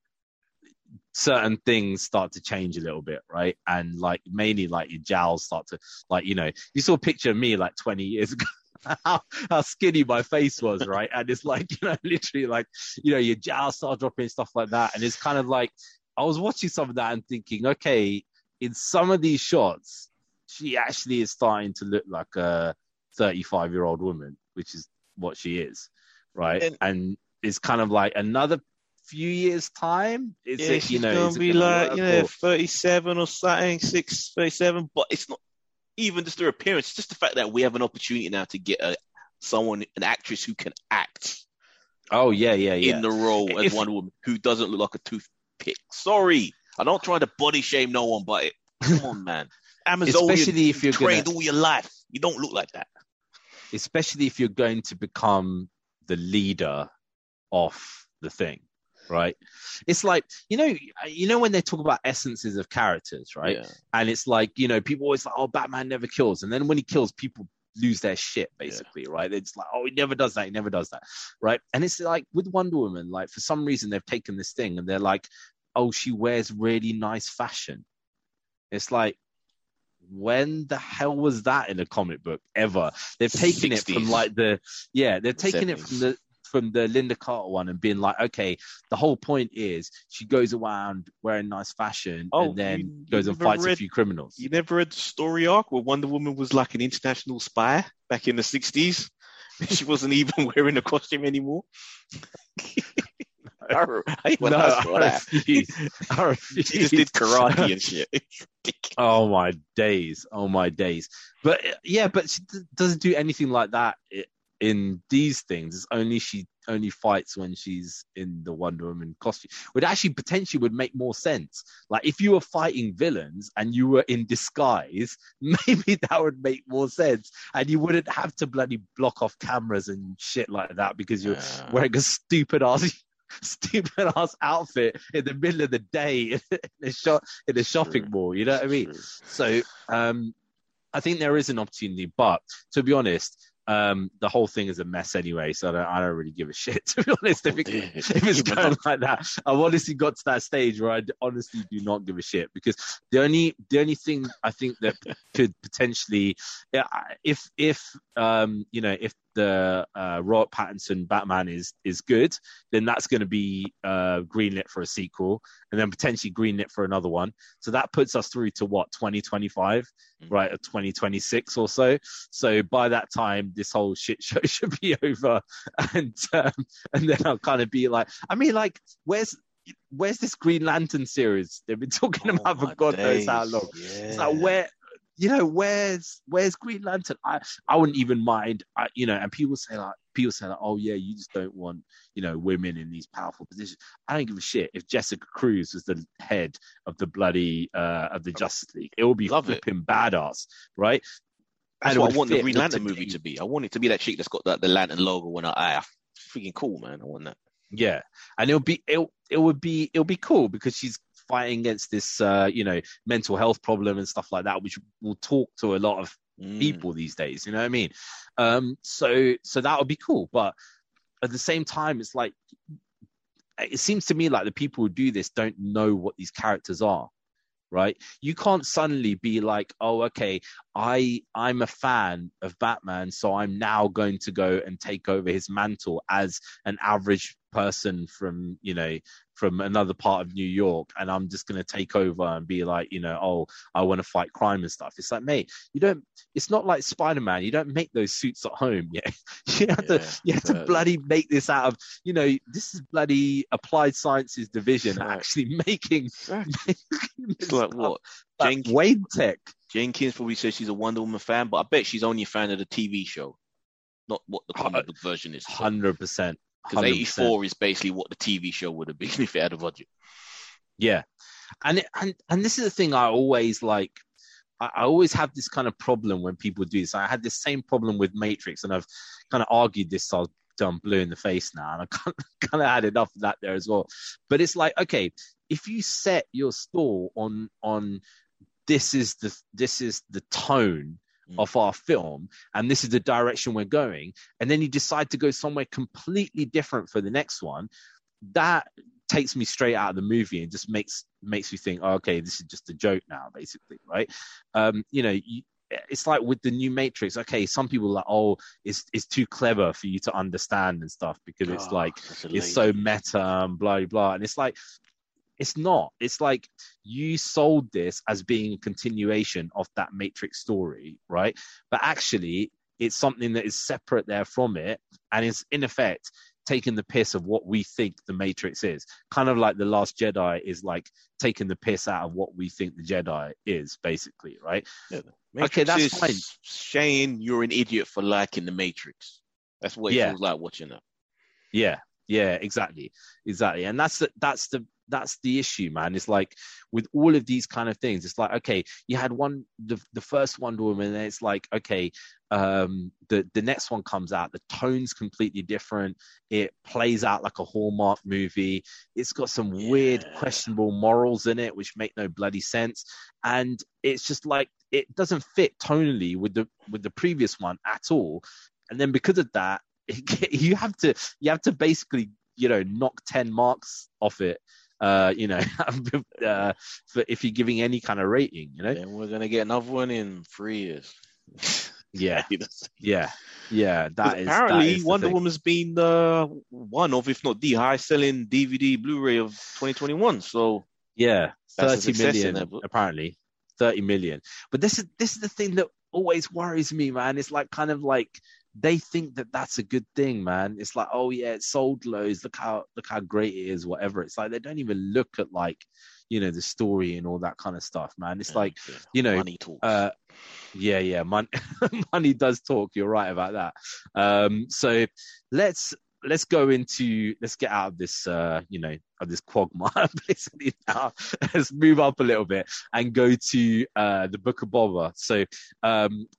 certain things start to change a little bit, right? And like mainly, like your jowls start to, like, you know, you saw a picture of me like 20 years ago. How skinny my face was, right? And it's like, you know, literally, like, you know, your jowls start dropping, stuff like that. And it's kind of like I was watching some of that and thinking, okay, in some of these shots, she actually is starting to look like a 35-year-old woman, which is what she is, right? And it's kind of like another few years' time, she's gonna be 37 or something, 37. But it's not even just her appearance; it's just the fact that we have an opportunity now to get an actress who can act. Oh yeah, in the role as Wonder Woman, who doesn't look like a toothpick. Sorry, I don't try to body shame no one, but come on, man. Amazonian, especially if you're trained all your life, you don't look like that. Especially if you're going to become the leader of the thing, right? It's like, you know when they talk about essences of characters, right? Yeah. And it's like, you know, people always like, "Oh, Batman never kills," and then when he kills, people lose their shit, basically, right? It's like, "Oh, he never does that, right? And it's like with Wonder Woman, like, for some reason they've taken this thing and they're like, "Oh, she wears really nice fashion." It's like, when the hell was that in a comic book ever? They've taken 60s. It from like the from the Linda Carter one and being like, okay, the whole point is she goes around wearing nice fashion and then goes and fights a few criminals. You never read the story arc where Wonder Woman was like an international spy back in the 60s? She wasn't even wearing a costume anymore. I refuse. She just did karate and shit. Oh my days. But yeah, but she doesn't do anything like that in these things. It's only she only fights when she's in the Wonder Woman costume, which actually potentially would make more sense. Like if you were fighting villains and you were in disguise, maybe that would make more sense, and you wouldn't have to bloody block off cameras and shit like that because you're wearing a stupid ass outfit in the middle of the day in a shopping mall. You know what I mean? True. So I think there is an opportunity, but to be honest, the whole thing is a mess anyway, so I don't really give a shit, to be honest. If it's going like that, I've honestly got to that stage where I honestly do not give a shit, because the only thing I think that could potentially, if the Robert Pattinson Batman is good, then that's going to be greenlit for a sequel, and then potentially greenlit for another one. So that puts us through to what, 2025, right, or 2026 or so. So by that time, this whole shit show should be over, and then I'll kind of be like, I mean, like, where's this Green Lantern series they've been talking about for God knows how long? Yeah. It's like, where? You know, where's Green Lantern? I wouldn't even mind, and people say like, oh yeah, you just don't want, women in these powerful positions. I don't give a shit if Jessica Cruz was the head of the bloody of the Justice League. It would be flipping badass, right? That's what I want the Green Lantern movie to be. I want it to be that chick that's got the Lantern logo on her eye. Freaking cool, man. I want that. Yeah, and it'll be cool because she's fighting against this, mental health problem and stuff like that, which will talk to a lot of people these days. You know what I mean? So that would be cool. But at the same time, it's like, it seems to me like the people who do this don't know what these characters are, right? You can't suddenly be like, oh, okay, I'm a fan of Batman, so I'm now going to go and take over his mantle as an average person from another part of New York, and I'm just going to take over and be like, I want to fight crime and stuff. It's like, mate, it's not like Spider-Man. You don't make those suits at home yet. you have to bloody make this out of, this is bloody Applied Sciences Division actually making it's like what? Like Wayne Tech. Jenkins probably says she's a Wonder Woman fan, but I bet she's only a fan of the TV show, not what the comic book version is. 100%. Because 84 is basically what the TV show would have been if it had a budget. Yeah. And this is the thing I always like. I always have this kind of problem when people do this. I had this same problem with Matrix, and I've kind of argued this, so I've done blue in the face now, and I kind of had enough of that there as well. But it's like, okay, if you set your store on this is the tone of our film, and this is the direction we're going, and then you decide to go somewhere completely different for the next one, that takes me straight out of the movie and just makes me think, oh, okay, this is just a joke now, basically, right? It's like with the new Matrix. Okay, some people are like, oh, it's too clever for you to understand and stuff because it's like it's so meta and blah blah, and it's like, it's not. It's like you sold this as being a continuation of that Matrix story, right? But actually, it's something that is separate there from it, and it's in effect taking the piss of what we think the Matrix is. Kind of like The Last Jedi is like taking the piss out of what we think the Jedi is, basically, right? Yeah, okay, that's fine. Shane, you're an idiot for liking the Matrix. That's what it feels like watching it. Yeah, exactly, and that's the issue, man. It's like with all of these kind of things, it's like, okay, you had the first Wonder Woman, and it's like, okay, the next one comes out, the tone's completely different, it plays out like a Hallmark movie, it's got some weird questionable morals in it which make no bloody sense, and it's just like it doesn't fit tonally with the previous one at all. And then because of that, you have to basically knock 10 marks off it, for if you're giving any kind of rating, Then we're gonna get another one in 3 years. Yeah, yeah. That is apparently that is Wonder Woman's been the one of, if not the highest-selling DVD Blu-ray of 2021. So yeah, 30 million there, apparently. 30 million. But this is the thing that always worries me, man. It's like kind of like they think that that's a good thing, man. It's like, oh yeah, it sold loads. Look how great it is, whatever. It's like they don't even look at like, you know, the story and all that kind of stuff, man. It's like, you know, money talks. Money does talk. You're right about that. So let's go into, let's get out of this, of this quagmire basically now. Let's move up a little bit and go to the Book of Boba. So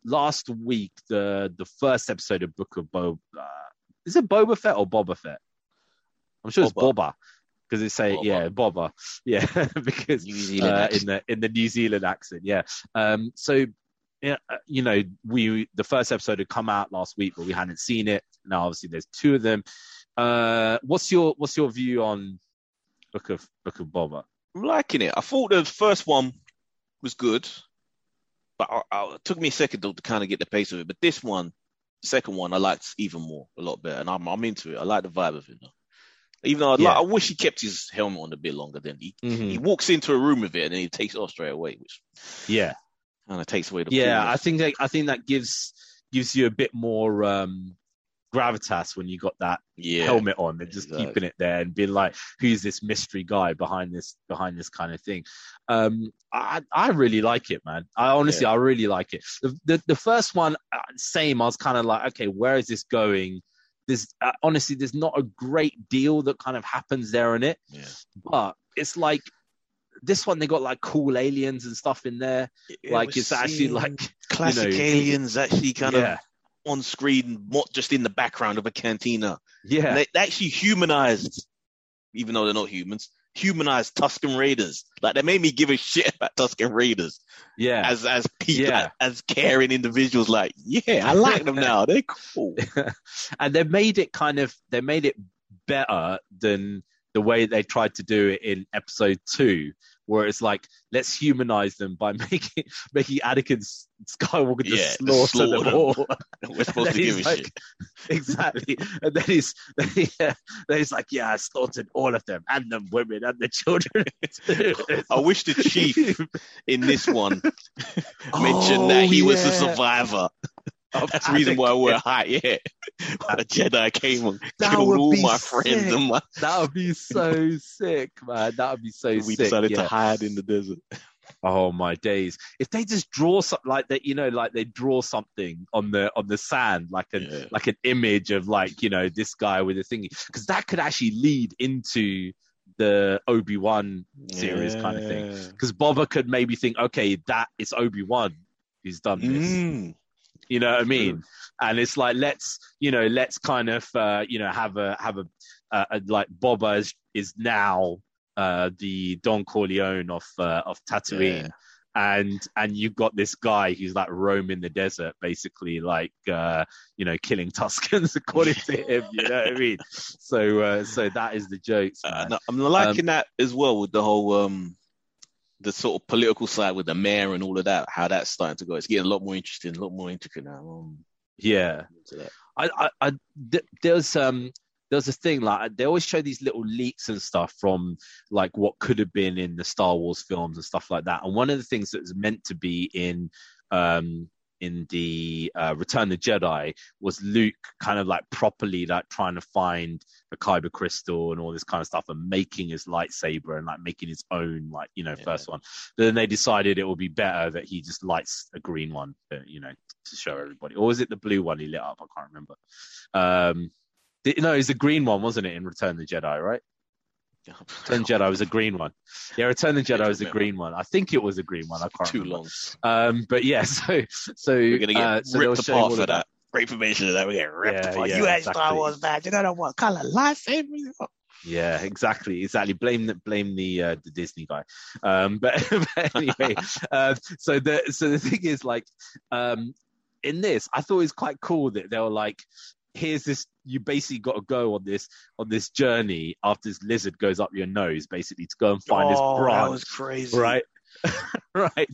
last week, the first episode of Book of Boba, is it Boba Fett or Boba Fett? I'm sure it's Boba. Because they say, Boba. Yeah, because in the New Zealand accent, yeah. The first episode had come out last week, but we hadn't seen it. Now, obviously, there's two of them. What's your view on Book of Boba? I'm liking it. I thought the first one was good, but it took me a second to kind of get the pace of it. But this one, the second one, I liked even more, a lot better, and I'm into it. I like the vibe of it now. Even though I wish he kept his helmet on a bit longer. Then he walks into a room with it and then he takes it off straight away, which kind of takes away the coolness. I think that gives you a bit more gravitas when you got that helmet on and just keeping it there and being like, who's this mystery guy behind this kind of thing? I really like it, man. I really like it. The first one, same. I was kind of like, okay, where is this going? There's not a great deal that kind of happens there in it. Yeah. But it's like this one, they got like cool aliens and stuff in there. It's actually like classic aliens actually kind of on screen, not just in the background of a cantina. Yeah. And they actually humanized, even though they're not humans, humanized Tusken Raiders. Like, they made me give a shit about Tusken Raiders. Yeah. As people, as caring individuals, like, I like them now. They're cool. And they made it better than the way they tried to do it in episode 2, where it's like, let's humanize them by making Anakin Skywalker just slaughter them all. We're supposed to give a shit. Exactly. And then he's like, I slaughtered all of them, and the women and the children. I wish the chief in this one mentioned that he was a survivor. That's the reason why we're hot, a Jedi came and killed all my friends. That would be so sick, man. That would be so sick. We decided to hide in the desert. Oh my days! If they just draw something like that, they draw something on the sand, like an image of this guy with a thingy, because that could actually lead into the Obi-Wan series kind of thing. Because Boba could maybe think, okay, that is Obi-Wan who's done this. You know what I mean? And it's like, let's kind of, have a like Boba is now the Don Corleone of Tatooine. Yeah. And you've got this guy who's like roaming the desert, basically killing Tuskens according to him. You know what I mean? So that is the jokes. I'm liking that as well with the whole, the sort of political side with the mayor and all of that, how that's starting to go. It's getting a lot more interesting, a lot more intricate now. There's a thing, like, they always show these little leaks and stuff from like what could have been in the Star Wars films and stuff like that. And one of the things that was meant to be in the Return of the Jedi was Luke kind of like properly like trying to find the Kyber crystal and all this kind of stuff and making his lightsaber and like making his own first one. But then they decided it would be better that he just lights a green one, to show everybody. Or was it the blue one he lit up? I can't remember. No, it was the green one, wasn't it, in Return of the Jedi, right? Return of the Jedi was a green one. Yeah, Return of the Jedi was a green one. I think it was a green one. I can't remember. Too long. But yeah, so we're gonna get ripped apart for that. Great information that we get ripped apart. You had Star Wars badge. You don't know what color lightsaber. Yeah, exactly. Blame the Disney guy. But anyway, so the thing is, like, in this, I thought it was quite cool that they were like, here's this, you basically got to go on this journey after this lizard goes up your nose, basically, to go and find this branch. That was crazy. Right? right?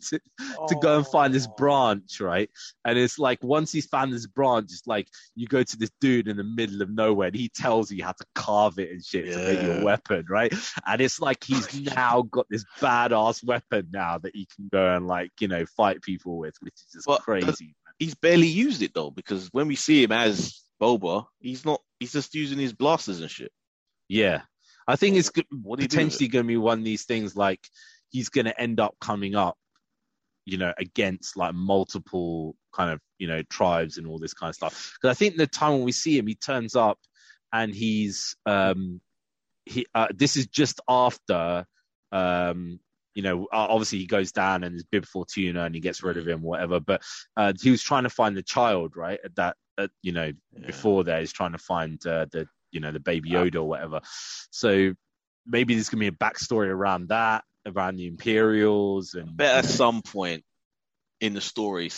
To go and find this branch, right? And it's like, once he's found this branch, it's like you go to this dude in the middle of nowhere and he tells you how to carve it and shit to make your weapon, right? And it's like he's now got this badass weapon now that he can go and, like, you know, fight people with, which is just crazy. He's barely used it though, because when we see him as Boba, he's not, he's just using his blasters and shit. Yeah. I think it's potentially going to be one of these things, like he's going to end up coming up, you know, against like multiple kind of, you know, tribes and all this kind of stuff. Because I think the time when we see him, he turns up and he's, this is just after, you know, obviously he goes down and there's Bib Fortuna and he gets rid of him, whatever. But he was trying to find the child, right? At that, you know, before there, he's trying to find the baby Yoda or whatever. So maybe there's going to be a backstory around that, around the Imperials. And I bet at some point in the story,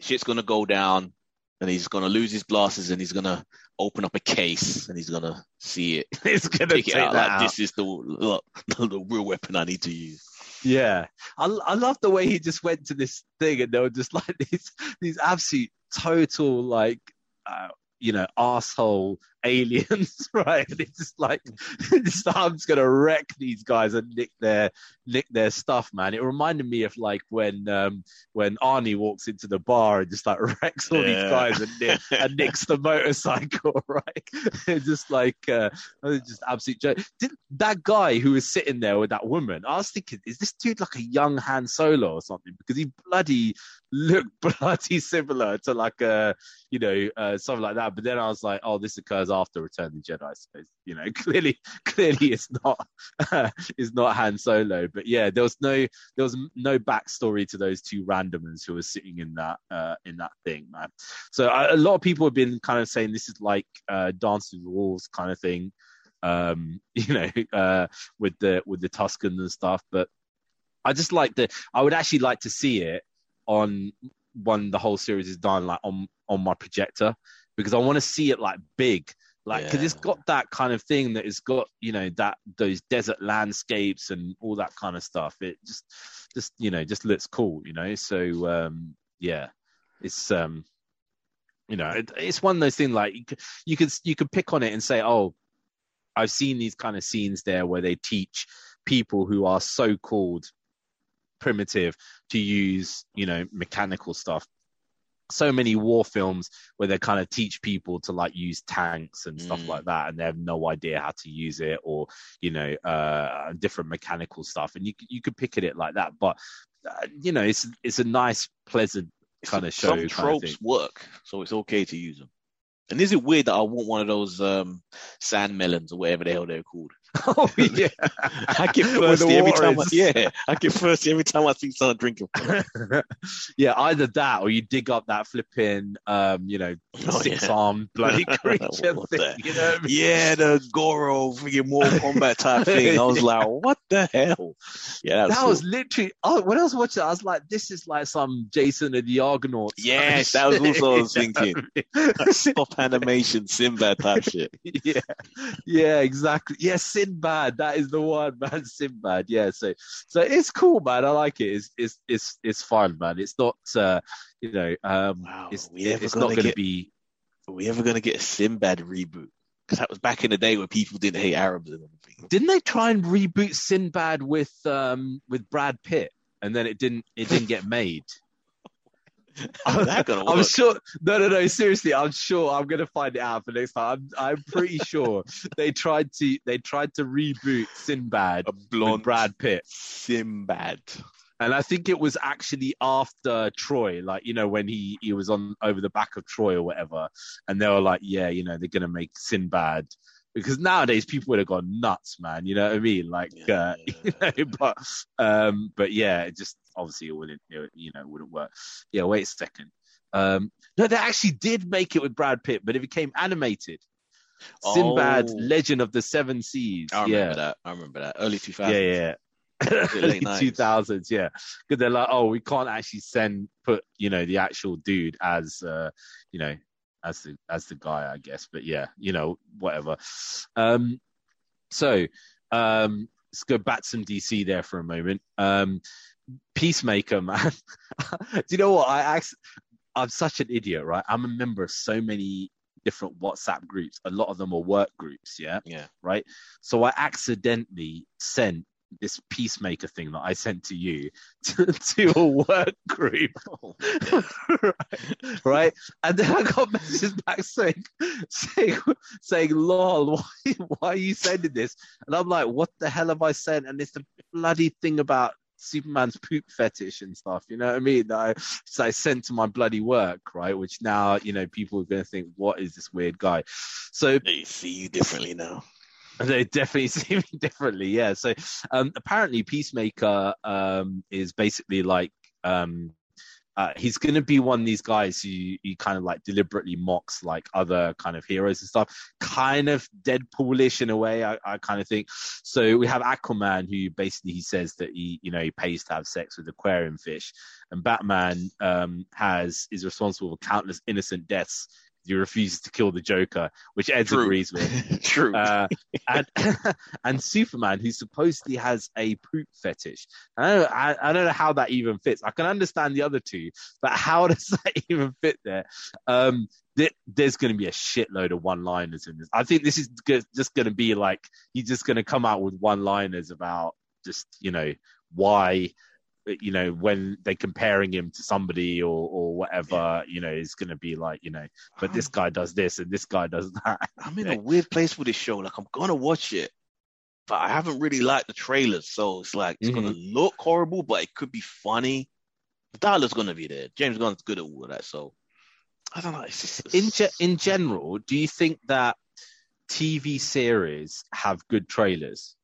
shit's going to go down and he's going to lose his glasses and he's going to open up a case and he's going to see it. He's going to take it out. Like, this is the real weapon I need to use. Yeah. I love the way he just went to this thing and they were just like these absolute total, like, you know, asshole aliens, right? And it's just like, I'm just gonna wreck these guys and nick their stuff, man. It reminded me of like when Arnie walks into the bar and just like wrecks all these guys and nicks the motorcycle, right? It's just like just absolute joke. Didn't that guy who was sitting there with that woman? I was thinking, is this dude like a young Han Solo or something? Because he looked bloody similar to like something like that. But then I was like, oh, this occurs after Return of the Jedi, so you know, clearly it's not Han Solo. But yeah, there was no backstory to those two randomers who were sitting in that thing, man. So a lot of people have been kind of saying this is like Dance with the Wolves kind of thing, with the Tusken and stuff. But I just I would actually like to see it on when the whole series is done, like on my projector, because I want to see it like big, like because it's got that kind of thing that it's got, you know, that those desert landscapes and all that kind of stuff. It just you know, just looks cool, you know. So it's you know, it's one of those things like you could pick on it and say, oh, I've seen these kind of scenes there where they teach people who are so-called primitive to use, you know, mechanical stuff. So many war films where they kind of teach people to like use tanks and stuff like that, and they have no idea how to use it, or you know, different mechanical stuff. And you could pick at it like that, but you know, it's a nice, pleasant kind of show. Some tropes work, so it's okay to use them. And is it weird that I want one of those sand melons or whatever the hell they're called? Oh yeah, I get thirsty every time I think someone drinking. Yeah, either that or you dig up that flipping, you know, six-armed bloody creature thing. You know what I mean? Yeah, the Goro freaking Mortal Kombat type thing. I was like, what the hell? Yeah, that was literally. Oh, when I was watching it, I was like, this is like some Jason and the Argonauts. Yes, that was also what I was thinking. Like, stop animation, Sinbad type shit. Yeah, exactly. Yes. Sinbad, that is the one, man. Sinbad, yeah. So it's cool, man. I like it. It's fun, man. It's not, you know, it's not going to be. Are we ever going to get a Sinbad reboot? Because that was back in the day where people didn't hate Arabs and everything. Didn't they try and reboot Sinbad with Brad Pitt, and then it didn't get made? I'm sure. No. Seriously, I'm sure. I'm gonna find it out for next time. I'm pretty sure they tried to reboot Sinbad with Brad Pitt. Sinbad, and I think it was actually after Troy, like you know when he was on over the back of Troy or whatever, and they were like, yeah, you know, they're gonna make Sinbad. Because nowadays people would have gone nuts, man. You know what I mean? Like, you know, but yeah, it just obviously it wouldn't work. Yeah, wait a second. No, they actually did make it with Brad Pitt, but it became animated. Sinbad, Legend of the Seven Seas. I remember that. Early 2000s. Yeah. Early 2000s, yeah, because they're like, oh, we can't actually put you know the actual dude as you know. As the guy, I guess, but yeah, you know, whatever. So let's go back to some DC there for a moment. Peacemaker, man. Do you know what? I'm such an idiot, right? I'm a member of so many different WhatsApp groups. A lot of them are work groups, yeah? Right? So I accidentally sent this Peacemaker thing that I sent to you to a work group, right? And then I got messages back saying, "Lol, why are you sending this?" And I'm like, "What the hell have I sent?" And it's the bloody thing about Superman's poop fetish and stuff. You know what I mean? So I sent to my bloody work, right? Which now, you know, people are going to think, "What is this weird guy?" So they see you differently now. They definitely see me differently, yeah. So apparently Peacemaker is basically like he's going to be one of these guys who he kind of like deliberately mocks like other kind of heroes and stuff. Kind of Deadpool-ish in a way, I kind of think. So we have Aquaman, who basically he says that he pays to have sex with aquarium fish. And Batman is responsible for countless innocent deaths. He refuses to kill the Joker, which Ed agrees with. True. And Superman, who supposedly has a poop fetish. I don't know how that even fits. I can understand the other two, but how does that even fit there? There's going to be a shitload of one-liners in this. I think this is just going to be like, he's just going to come out with one-liners about just, you know, why... you know, when they're comparing him to somebody or whatever, yeah. You know, it's going to be like, you know, but this guy does this and this guy does that. I'm in a weird place with this show. Like, I'm going to watch it, but I haven't really liked the trailers. So it's like, it's going to look horrible, but it could be funny. The dialogue's going to be there. James Gunn's good at all that. So I don't know. It's just, in general, do you think that TV series have good trailers?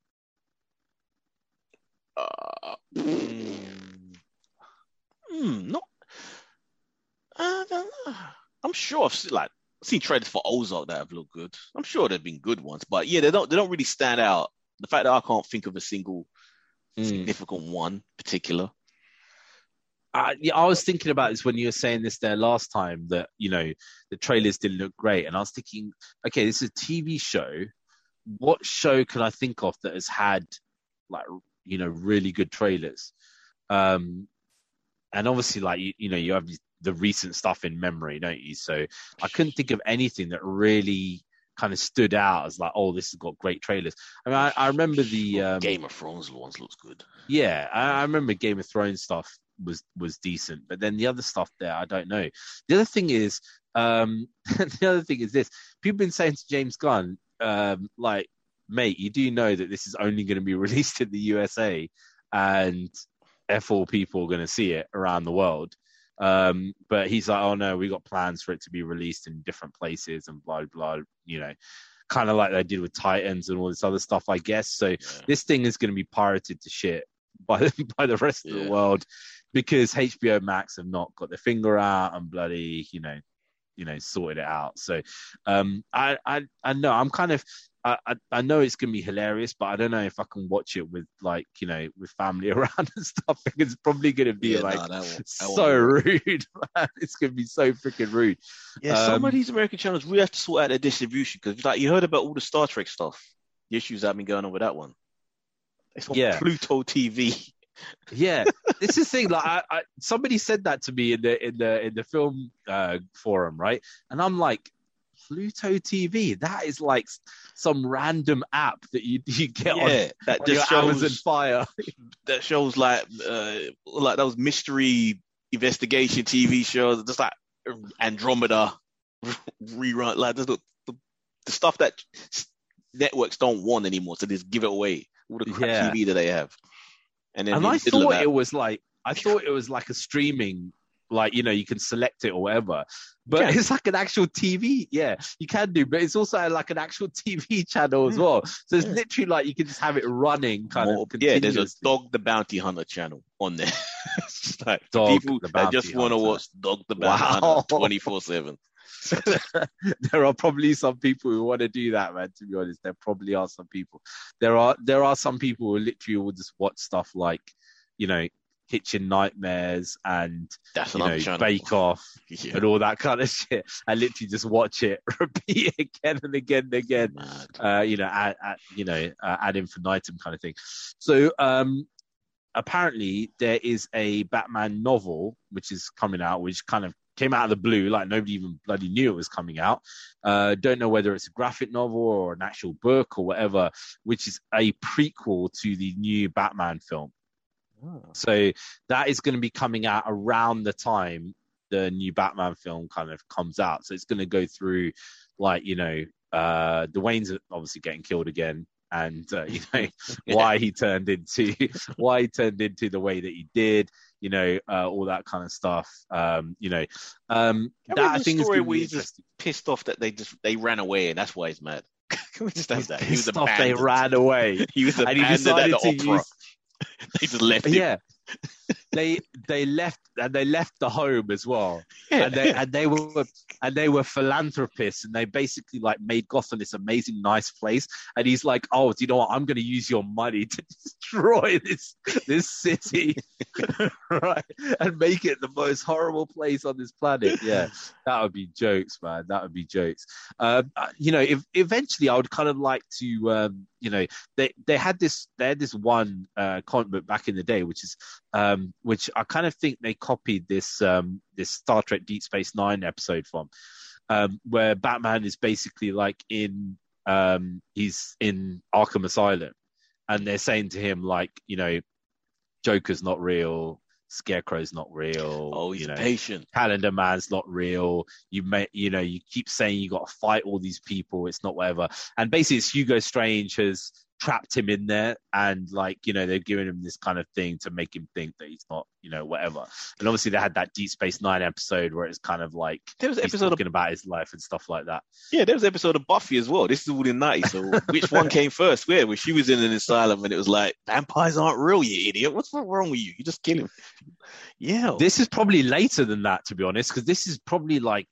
No, I don't know. I'm sure I've seen trailers for Ozark that have looked good. I'm sure there've been good ones, but yeah, they don't really stand out. The fact that I can't think of a single significant one particular. I was thinking about this when you were saying this there last time, that you know the trailers didn't look great, and I was thinking, okay, this is a TV show. What show can I think of that has had like, you know, really good trailers? And obviously, like, you know, you have the recent stuff in memory, don't you? So I couldn't think of anything that really kind of stood out as like, oh, this has got great trailers. I mean, I remember the... Game of Thrones ones looks good. Yeah, I remember Game of Thrones stuff was decent, but then the other stuff there, I don't know. The other thing is this. People have been saying to James Gunn, like, mate, you do know that this is only going to be released in the USA and F4 people are going to see it around the world. But he's like, oh no, we got plans for it to be released in different places and blah, blah, you know, kind of like they did with Titans and all this other stuff, I guess. So This thing is going to be pirated to shit by the rest of the world because HBO Max have not got their finger out and bloody, you know, sorted it out. So I know I'm kind of, I know it's going to be hilarious, but I don't know if I can watch it with, like, you know, with family around and stuff. It's probably going to be rude, man. It's going to be so freaking rude. Yeah, some of these American channels really have to sort out their distribution because, like, you heard about all the Star Trek stuff, the issues that have been going on with that one. It's on Pluto TV. Yeah, this is the thing. Like, I somebody said that to me in the film forum, right? And I'm like, Pluto TV, that is like some random app that you get on that on just shows Amazon Fire. That shows like those mystery investigation TV shows, just like Andromeda rerun, like the stuff that networks don't want anymore, so they just give it away. All the crap TV that they have. And I thought it was like a streaming, like, you know, you can select it or whatever, but it's like an actual TV. Yeah, you can do, but it's also like an actual TV channel as well. So it's literally like you can just have it running kind of. Yeah, there's a Dog the Bounty Hunter channel on there. It's like Dog people the that just want to watch Dog the Bounty Hunter 24/7. There are probably some people who want to do that, man. To be honest, there probably are some people. There are some people who literally will just watch stuff like, you know, Kitchen Nightmares and Bake Off and all that kind of shit. I literally just watch it repeat again and again and again. Ad infinitum kind of thing. So apparently there is a Batman novel which is coming out, which kind of came out of the blue, like nobody even bloody knew it was coming out. Don't know whether it's a graphic novel or an actual book or whatever, which is a prequel to the new Batman film. Oh. So that is going to be coming out around the time the new Batman film kind of comes out. So it's going to go through, Dwayne's obviously getting killed again, and why he turned into the way that he did. All that kind of stuff. I think story where he's just pissed off that they ran away, and that's why he's mad. Can we just have that? He was pissed off they ran away. He was abandoned at the opera. They just left him. Yeah, they left the home as well. Yeah. And they were philanthropists, and they basically made Gotham this amazing, nice place. And he's like, "Oh, do you know what? I'm going to use your money to destroy this city, right? And make it the most horrible place on this planet." Yeah, that would be jokes, man. That would be jokes. If eventually I would kind of like to. They had this one comic book back in the day, which is which I kind of think they copied this Star Trek Deep Space Nine episode from, where Batman is basically he's in Arkham Asylum, and they're saying to him Joker's not real, Scarecrow's not real. Oh, he's patient. Calendar Man's not real. You keep saying you got to fight all these people. It's not whatever. And basically, it's Hugo Strange has trapped him in there, and they're giving him this kind of thing to make him think that he's not, whatever. And obviously, they had that Deep Space Nine episode where it's kind of like there was an episode talking about his life and stuff like that. Yeah, there was an episode of Buffy as well. This is all in the 90s. So which one came first? Yeah, where she was in an asylum and it was like vampires aren't real, you idiot. What's wrong with you? You just kill him. Yeah, this is probably later than that, to be honest, because this is probably late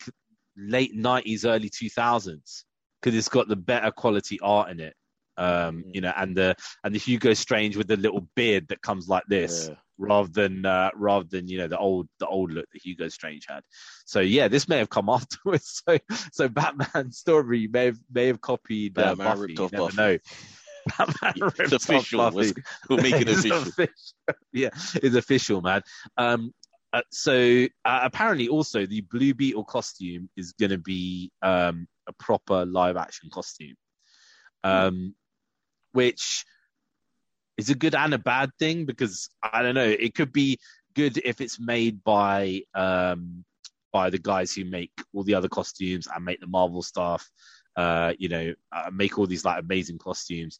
90s, early 2000s, because it's got the better quality art in it. And the Hugo Strange with the little beard that comes like this, rather than the old look that Hugo Strange had. So yeah, this may have come afterwards. So Batman's story may have copied Batman Buffy. Ripped off you never Buffy. Know. Batman ripped it's official. Off Buffy. We'll make it official. Yeah, it's official, man. Apparently, also the Blue Beetle costume is going to be a proper live action costume. Which is a good and a bad thing, because I don't know, it could be good if it's made by the guys who make all the other costumes and make the Marvel stuff, make all these amazing costumes,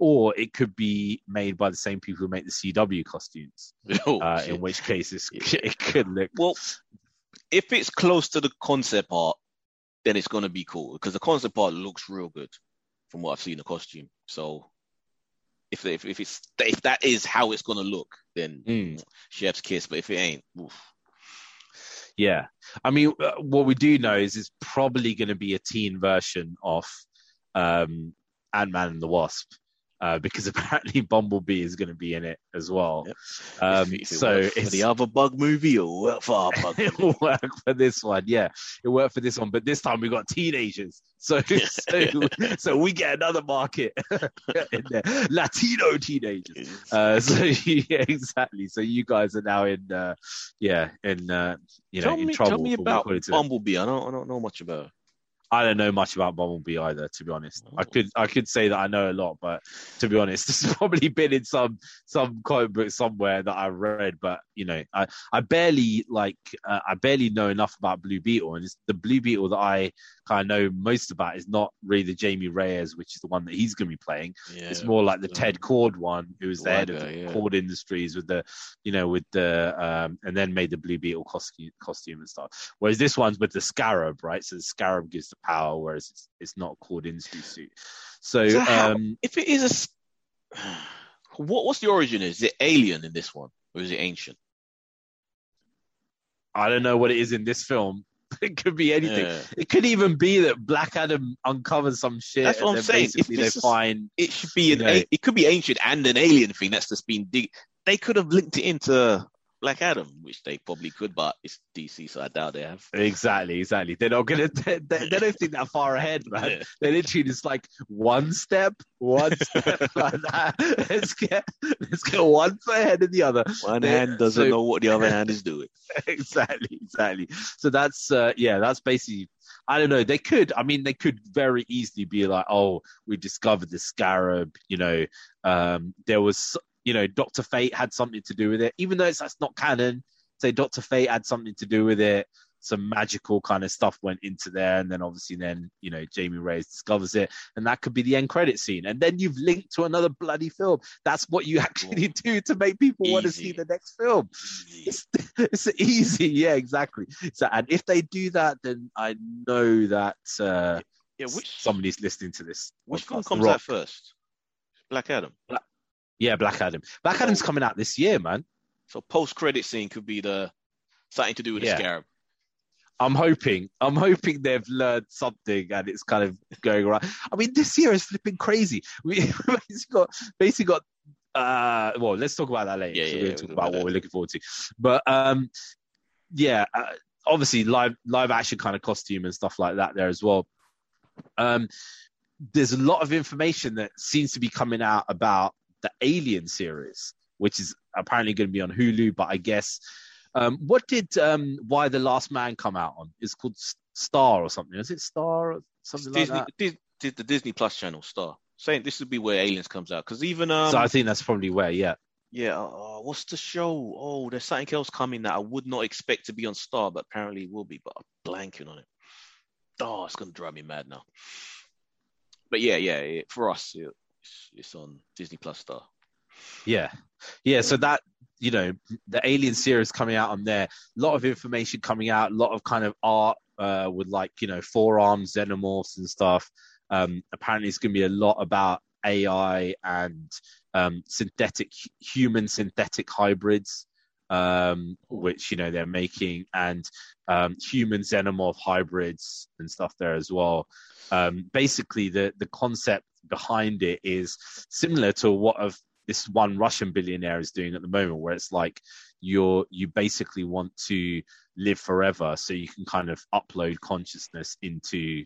or it could be made by the same people who make the CW costumes. In which case it could look well. If it's close to the concept art, then it's going to be cool, because the concept art looks real good from what I've seen the costume. So if that is how it's going to look, then chef's kiss. But if it ain't, oof. Yeah. I mean, what we do know is it's probably going to be a teen version of Ant-Man and the Wasp, because apparently Bumblebee is going to be in it as well. Yep. If the other bug movie, it'll work for our bug. It'll work for this one. Yeah, it worked for this one, but this time we got teenagers. So we get another market in there. Latino teenagers. Exactly. So you guys are now in trouble. Tell me about Bumblebee. I don't know much about it. I don't know much about Bumblebee either, to be honest. I could say that I know a lot, but to be honest, this has probably been in some comic book somewhere that I read. But I barely know enough about Blue Beetle, and it's the Blue Beetle that I kind of know most about is not really the Jamie Reyes, which is the one that he's going to be playing. Yeah, it's more like the Ted Cord one, who was the head of the Cord Industries and then made the Blue Beetle costume and stuff. Whereas this one's with the Scarab, right? So the Scarab gives the power, whereas it's not called industry suit. So if it is what's the origin? Is it alien in this one, or is it ancient? I don't know what it is in this film. It could be anything. Yeah. It could even be that Black Adam uncovers some shit. That's what I'm saying. It should be it could be ancient and an alien thing that's just been digged. They could have linked it into Black Adam, which they probably could, but it's DC, so I doubt they have. Exactly. They're not gonna. They don't think that far ahead, man. Yeah. They literally just like one step like that. Let's get one foot ahead of the other. One hand doesn't know what the other hand is doing. Exactly. So that's that's basically. I don't know. They could. I mean, they could very easily be like, "Oh, we discovered the Scarab." You know, there was. You know, Doctor Fate had something to do with it, even though that's not canon. Say Doctor Fate had something to do with it. Some magical kind of stuff went into there, and then obviously, you know, Jamie Reyes discovers it, and that could be the end credit scene. And then you've linked to another bloody film. That's what you actually do to make people want to see the next film. It's easy, yeah, exactly. So, and if they do that, then I know that somebody's listening to this. Which film comes out first? Black Adam. Yeah, Black Adam. Black Adam's coming out this year, man. So post-credit scene could be something to do with the Scarab. I'm hoping they've learned something and it's kind of going around. I mean, this year is flipping crazy. We basically got. Well, let's talk about that later. Yeah, so we're going to talk about what we're looking forward to. But obviously live action kind of costume and stuff like that there as well. There's a lot of information that seems to be coming out about the Alien series, which is apparently going to be on Hulu, but I guess what did Why the Last Man come out on? It's called Star or something. Is it Star or something Disney, like that? The Disney Plus channel, Star. Saying this would be where Aliens comes out, because even so I think that's probably where. What's the show? Oh, there's something else coming that I would not expect to be on Star, but apparently it will be. But I'm blanking on it. Oh, it's gonna drive me mad now. But for us. Yeah. It's on Disney Plus Star. Yeah. So that, you know, the Alien series coming out on there. A lot of information coming out. A lot of kind of art with like, you know, forearms, xenomorphs and stuff. Apparently, it's going to be a lot about AI and synthetic hybrids, which, you know, they're making, and human xenomorph hybrids and stuff there as well. Basically, the concept behind it is similar to what of this one Russian billionaire is doing at the moment, where it's like you basically want to live forever, so you can kind of upload consciousness into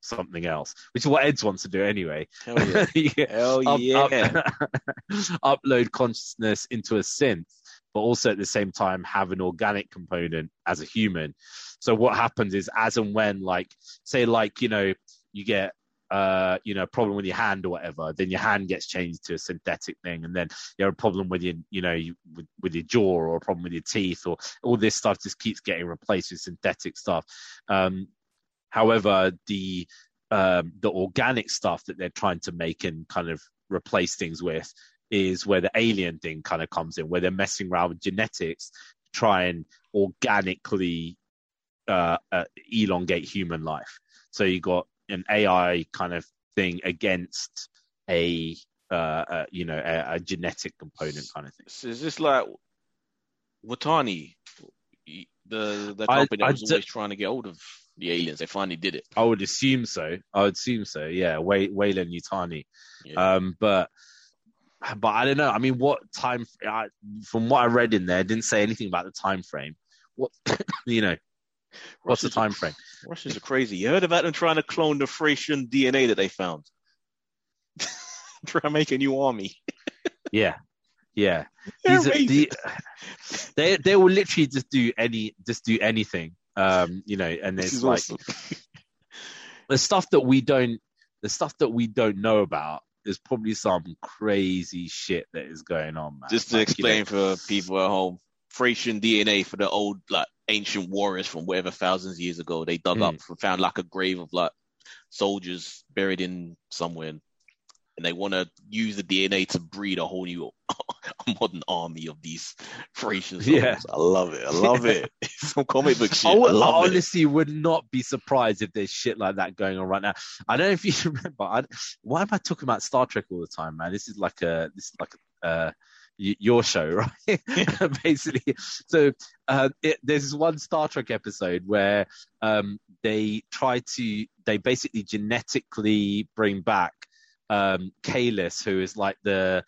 something else, which is what Eds wants to do anyway. Hell yeah. Upload consciousness into a synth, but also at the same time have an organic component as a human. So what happens is, as and when, like, say, like, you know, you get a problem with your hand or whatever, then your hand gets changed to a synthetic thing, and then you have a problem with your, you know, with your jaw, or a problem with your teeth, or all this stuff just keeps getting replaced with synthetic stuff. However, the organic stuff that they're trying to make and kind of replace things with is where the alien thing kind of comes in, where they're messing around with genetics, try and organically elongate human life. So you got an AI kind of thing against a genetic component kind of thing. So is this like Watani, the company that was always trying to get hold of the aliens? They finally did it. I would assume so. Yeah, Weyland Yutani. Yeah. But I don't know. I mean, what time? From what I read in there, it didn't say anything about the time frame. What you know. What's the time frame? Russians are crazy. You heard about them trying to clone the Thracian DNA that they found? Try to make a new army. Yeah. They will literally just do anything. You know, and there's like awesome. the stuff that we don't know about. There's probably some crazy shit that is going on, man. Just to explain for people at home, Thracian DNA for the old like ancient warriors from whatever thousands of years ago they dug up and found like a grave of like soldiers buried in somewhere, and they want to use the DNA to breed a whole new modern army of these Thracians. Yeah, I love it. Some comic book shit. I honestly would not be surprised if there's shit like that going on right now. I don't know if you remember. Why am I talking about Star Trek all the time, man? This is like a your show, right? Basically. So there's this one Star Trek episode where they basically genetically bring back Kalis, who's like the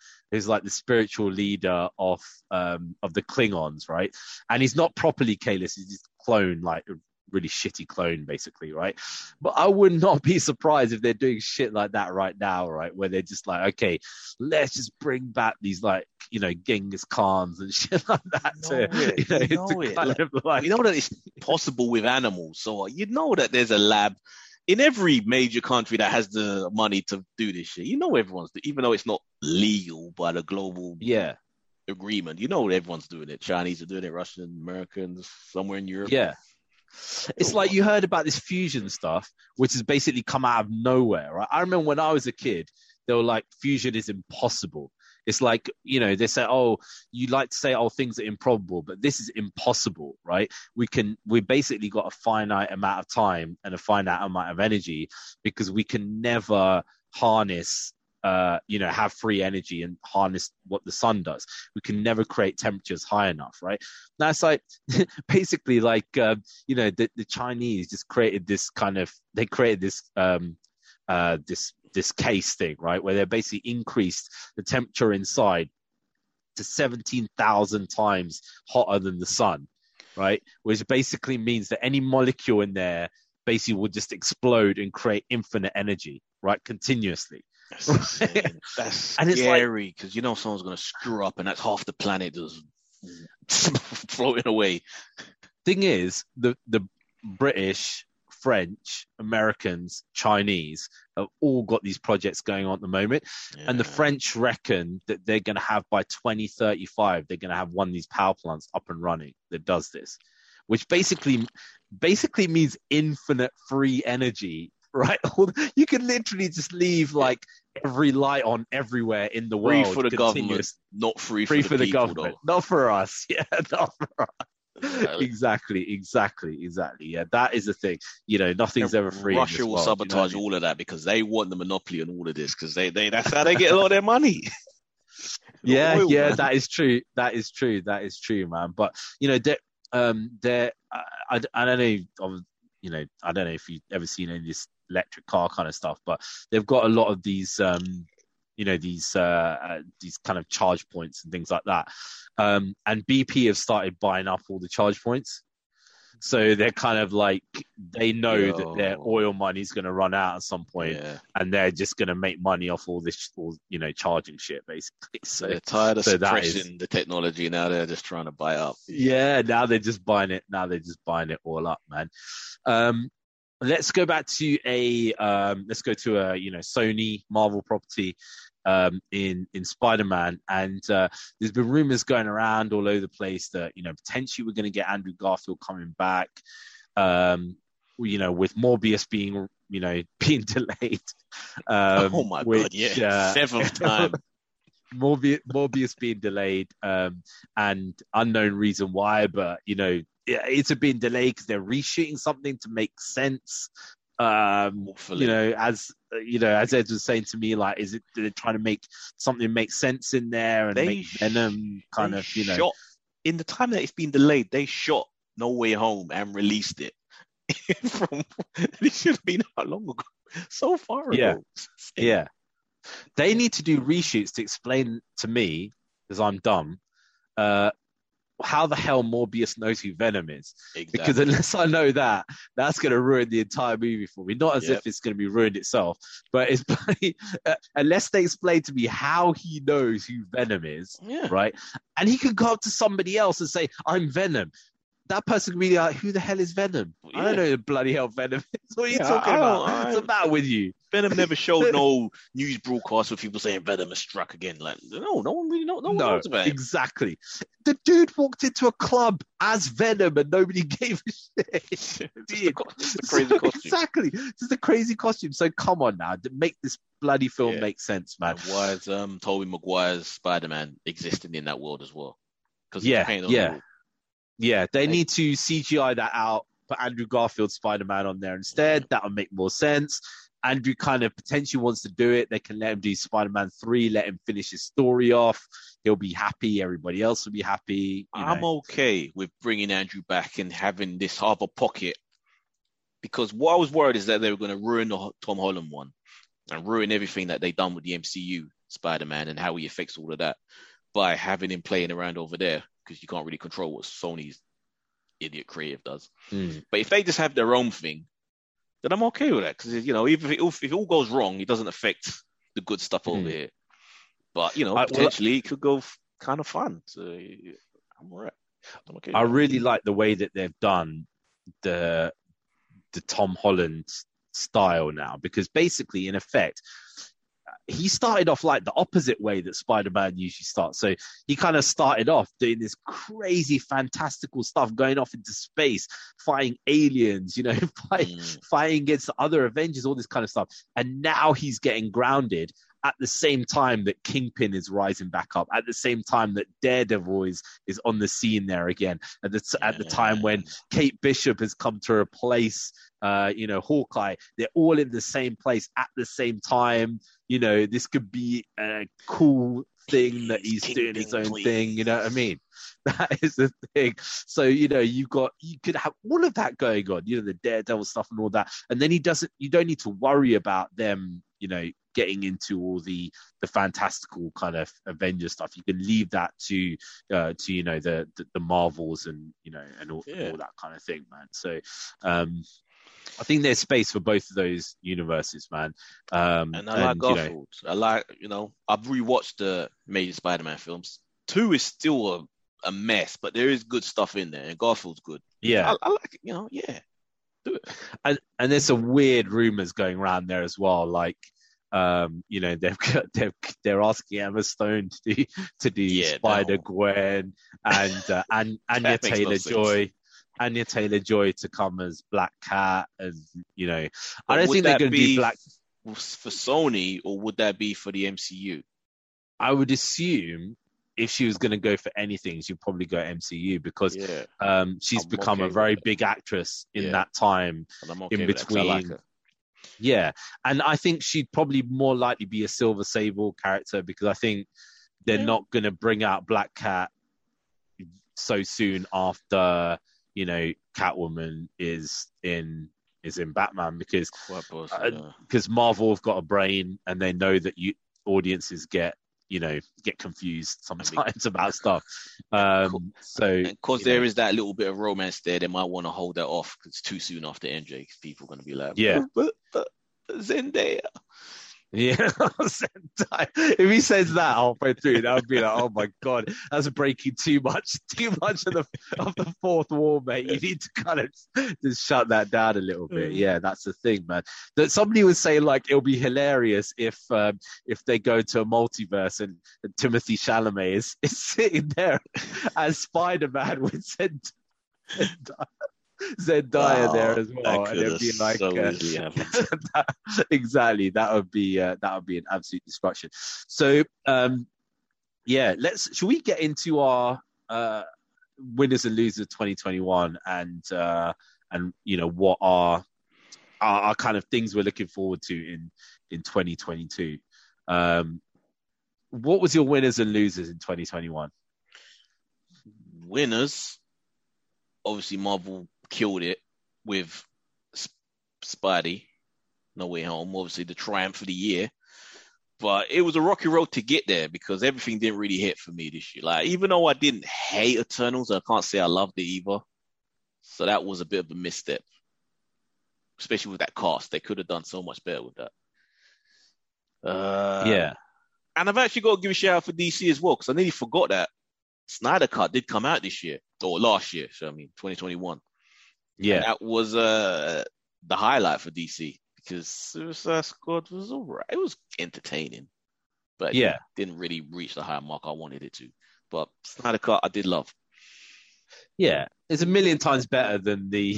spiritual leader of the Klingons, right? And he's not properly Kalis, he's just clone, like a really shitty clone, basically, right? But I would not be surprised if they're doing shit like that right now, right? Where they're just like, okay, let's just bring back these, like, you know, Genghis Khans and shit like that. You know that it's possible with animals, so you know that there's a lab in every major country that has the money to do this shit. You know everyone's, even though it's not legal by the global agreement, you know everyone's doing it. Chinese are doing it, Russian, Americans, somewhere in Europe. Yeah. It's like you heard about this fusion stuff, which has basically come out of nowhere, right? I remember when I was a kid, they were like, fusion is impossible. It's like, you know, they say, oh, you like to say, oh, things are improbable, but this is impossible, right? We basically got a finite amount of time and a finite amount of energy, because we can never harness, have free energy and harness what the sun does. We can never create temperatures high enough, right? Now it's like, basically, like, the Chinese just created this kind of, they created this, this case thing, right, where they basically increased the temperature inside to 17,000 times hotter than the sun, right, which basically means that any molecule in there basically will just explode and create infinite energy, right, continuously. That's insane. That's and scary, because like, you know someone's going to screw up and that's half the planet just floating away. Thing is, the British, French, Americans, Chinese have all got these projects going on at the moment. Yeah. And the French reckon that they're going to have, by 2035, they're going to have one of these power plants up and running that does this, which basically means infinite free energy, right? You can literally just leave like every light on everywhere in the world. Free for the government, not free for the people, government, though. Not for us. Yeah, not for us. Exactly. Yeah, that is the thing. You know, nothing's ever free. Russia will sabotage all of that, because they want the monopoly on all of this, because they that's how they get a lot of their money. Yeah, That is true, man. But you know, I don't know. You know, I don't know if you've ever seen any of this electric car kind of stuff, but they've got a lot of these. These kind of charge points and things like that. And BP have started buying up all the charge points. So they're kind of like, they know that their oil money's going to run out at some point, and they're just going to make money off all this, charging shit, basically. So they're tired of suppressing the technology. Now they're just trying to buy up. Yeah, now they're just buying it. Now they're just buying it all up, man. Let's go back to a Sony Marvel property in Spider-Man, and there's been rumors going around all over the place that, you know, potentially we're going to get Andrew Garfield coming back, with Morbius being delayed. God, yeah, seventh time. Morbius being delayed, and unknown reason why, but you know. It's been delayed because they're reshooting something to make sense. As Ed was saying to me, like, they're trying to make something make sense in there, and make Venom kind of, you know. Shot, in the time that it's been delayed, they shot No Way Home and released it. This should have been how long ago? So far ago. Yeah. They need to do reshoots to explain to me, because I'm dumb, how the hell Morbius knows who Venom is. Exactly. Because unless I know that, that's going to ruin the entire movie for me. Not as if it's going to be ruined itself, but it's bloody, unless they explain to me how he knows who Venom is, right? And he could go up to somebody else and say, I'm Venom. That person could be like, who the hell is Venom? Yeah. I don't know who bloody hell Venom is. What are you talking about? What's the matter with you? Venom never showed no news broadcast with people saying Venom is struck again. Like, no one knows about it. Exactly. The dude walked into a club as Venom and nobody gave a shit. It's a crazy costume. Exactly. It's a crazy costume. So come on now. Make this bloody film make sense, man. And why is Tobey Maguire's Spider-Man existing in that world as well? Because they need to CGI that out, put Andrew Garfield's Spider-Man on there instead. That'll make more sense. Andrew kind of potentially wants to do it. They can let him do Spider-Man 3, let him finish his story off. He'll be happy. Everybody else will be happy. Okay with bringing Andrew back and having this other pocket, because what I was worried is that they were going to ruin the Tom Holland one and ruin everything that they've done with the MCU Spider-Man and how he affects all of that by having him playing around over there, because you can't really control what Sony's idiot creative does. But if they just have their own thing, then I'm okay with that, because, you know, even if it all goes wrong, it doesn't affect the good stuff over here. But, you know, potentially it could go kind of fun. So I'm all right. I'm okay. I really like the way that they've done the Tom Holland style now, because basically, in effect, he started off like the opposite way that Spider-Man usually starts. So he kind of started off doing this crazy, fantastical stuff, going off into space, fighting aliens, you know, fighting against the other Avengers, all this kind of stuff. And now he's getting grounded at the same time that Kingpin is rising back up, at the same time that Daredevil is on the scene there again, at the time when Kate Bishop has come to replace, you know, Hawkeye. They're all in the same place at the same time. You know, this could be a cool thing that he's doing his own thing. You know what I mean? That is the thing. So, you know, you could have all of that going on, you know, the Daredevil stuff and all that. And then you don't need to worry about them, you know, getting into all the fantastical kind of Avengers stuff. You can leave that to you know, the Marvels and, you know, and all that kind of thing, man. So I think there's space for both of those universes, man. And I like Garfield. I like, you know, I've rewatched the major Spider-Man films. 2 is still a mess, but there is good stuff in there, and Garfield's good. Yeah, I like it, you know. Yeah, do it. And there's some weird rumors going around there as well, like, you know, they're asking Emma Stone to do Spider-Gwen and Anya Taylor-Joy. Anya Taylor-Joy to come as Black Cat, and, you know, I don't think they're going to be Black for Sony, or would that be for the MCU? I would assume if she was going to go for anything, she'd probably go MCU, because she's become a very big actress in that time, and I'm okay in between. With that, yeah, and I think she'd probably more likely be a Silver Sable character, because I think they're not going to bring out Black Cat so soon after, you know, Catwoman is in Batman, because Marvel have got a brain, and they know that audiences get confused sometimes about stuff. So because there is that little bit of romance there, they might want to hold that off, because it's too soon after MJ. People are going to be like, but Zendaya. Yeah, if he says that halfway through, that would be like, oh my god, that's breaking too much of the fourth wall, mate. You need to kind of just shut that down a little bit. Yeah, that's the thing, man. That somebody would say, like, it'll be hilarious if they go to a multiverse and Timothée Chalamet is sitting there as Spider-Man with Zendaya there as well, and it'd be like exactly, that would be an absolute destruction. So should we get into our winners and losers of 2021 and you know what our kind of things we're looking forward to in 2022? What was your winners and losers in 2021? Winners, obviously Marvel killed it with Spidey, No Way Home, obviously the triumph of the year. But it was a rocky road to get there, because everything didn't really hit for me this year. Like, even though I didn't hate Eternals, I can't say I loved it either. So that was a bit of a misstep, especially with that cast. They could have done so much better with that. And I've actually got to give a shout out for DC as well, because I nearly forgot that Snyder Cut did come out this year, or last year, so I mean 2021. Yeah, and that was the highlight for DC, because Suicide Squad was all right. It was entertaining, but it didn't really reach the high mark I wanted it to. But Snyder Cut, I did love. Yeah, it's a million times better than the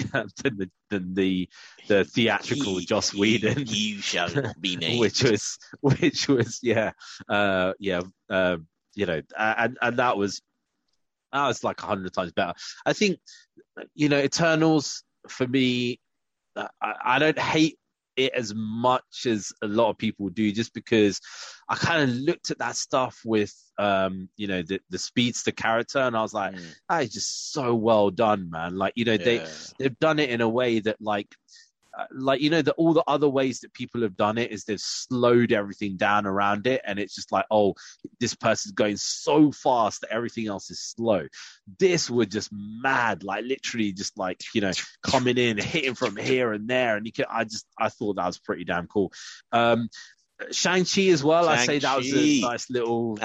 theatrical Joss Whedon. You shall not be named. which was you know, and that was like 100 times better. I think, you know, Eternals for me, I don't hate it as much as a lot of people do, just because I kind of looked at that stuff with, you know, the speedster character, and I was like, that is just so well done, man. Like, you know, they've done it in a way that, like, you know, that all the other ways that people have done it is they've slowed everything down around it, and it's just like, oh, this person's going so fast that everything else is slow. This was just mad, like literally just like, you know, coming in, hitting from here and there, and you can, I thought that was pretty damn cool. Shang-Chi as well. Shang-Chi. I say that was a nice little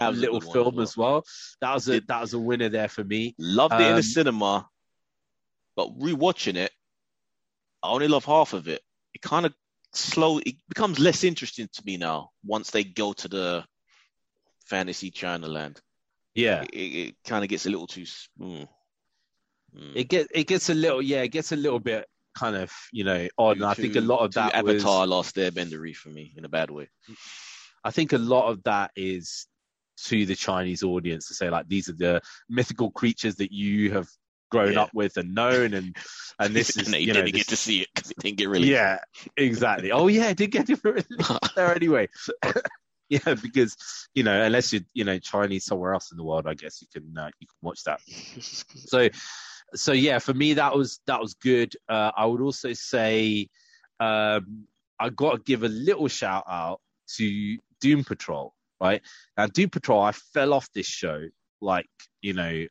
film as well. That was a winner there for me. Loved it in the cinema, but rewatching it, I only love half of it. It kind of it becomes less interesting to me now once they go to the fantasy China land. Yeah. It kind of gets a little too... It gets a little bit kind of, you know, odd. And I think a lot of that Avatar Last Airbendery for me in a bad way. I think a lot of that is to the Chinese audience to say, like, these are the mythical creatures that you have grown up with and known, and this is, and you know, didn't get to see it because it didn't get released. Yeah, exactly. Oh yeah, it did get released there anyway. Yeah, because, you know, unless you're, you know, Chinese somewhere else in the world, I guess you can watch that. So yeah, for me that was good. I would also say I got to give a little shout out to Doom Patrol, right? Now Doom Patrol, I fell off this show, like, you know,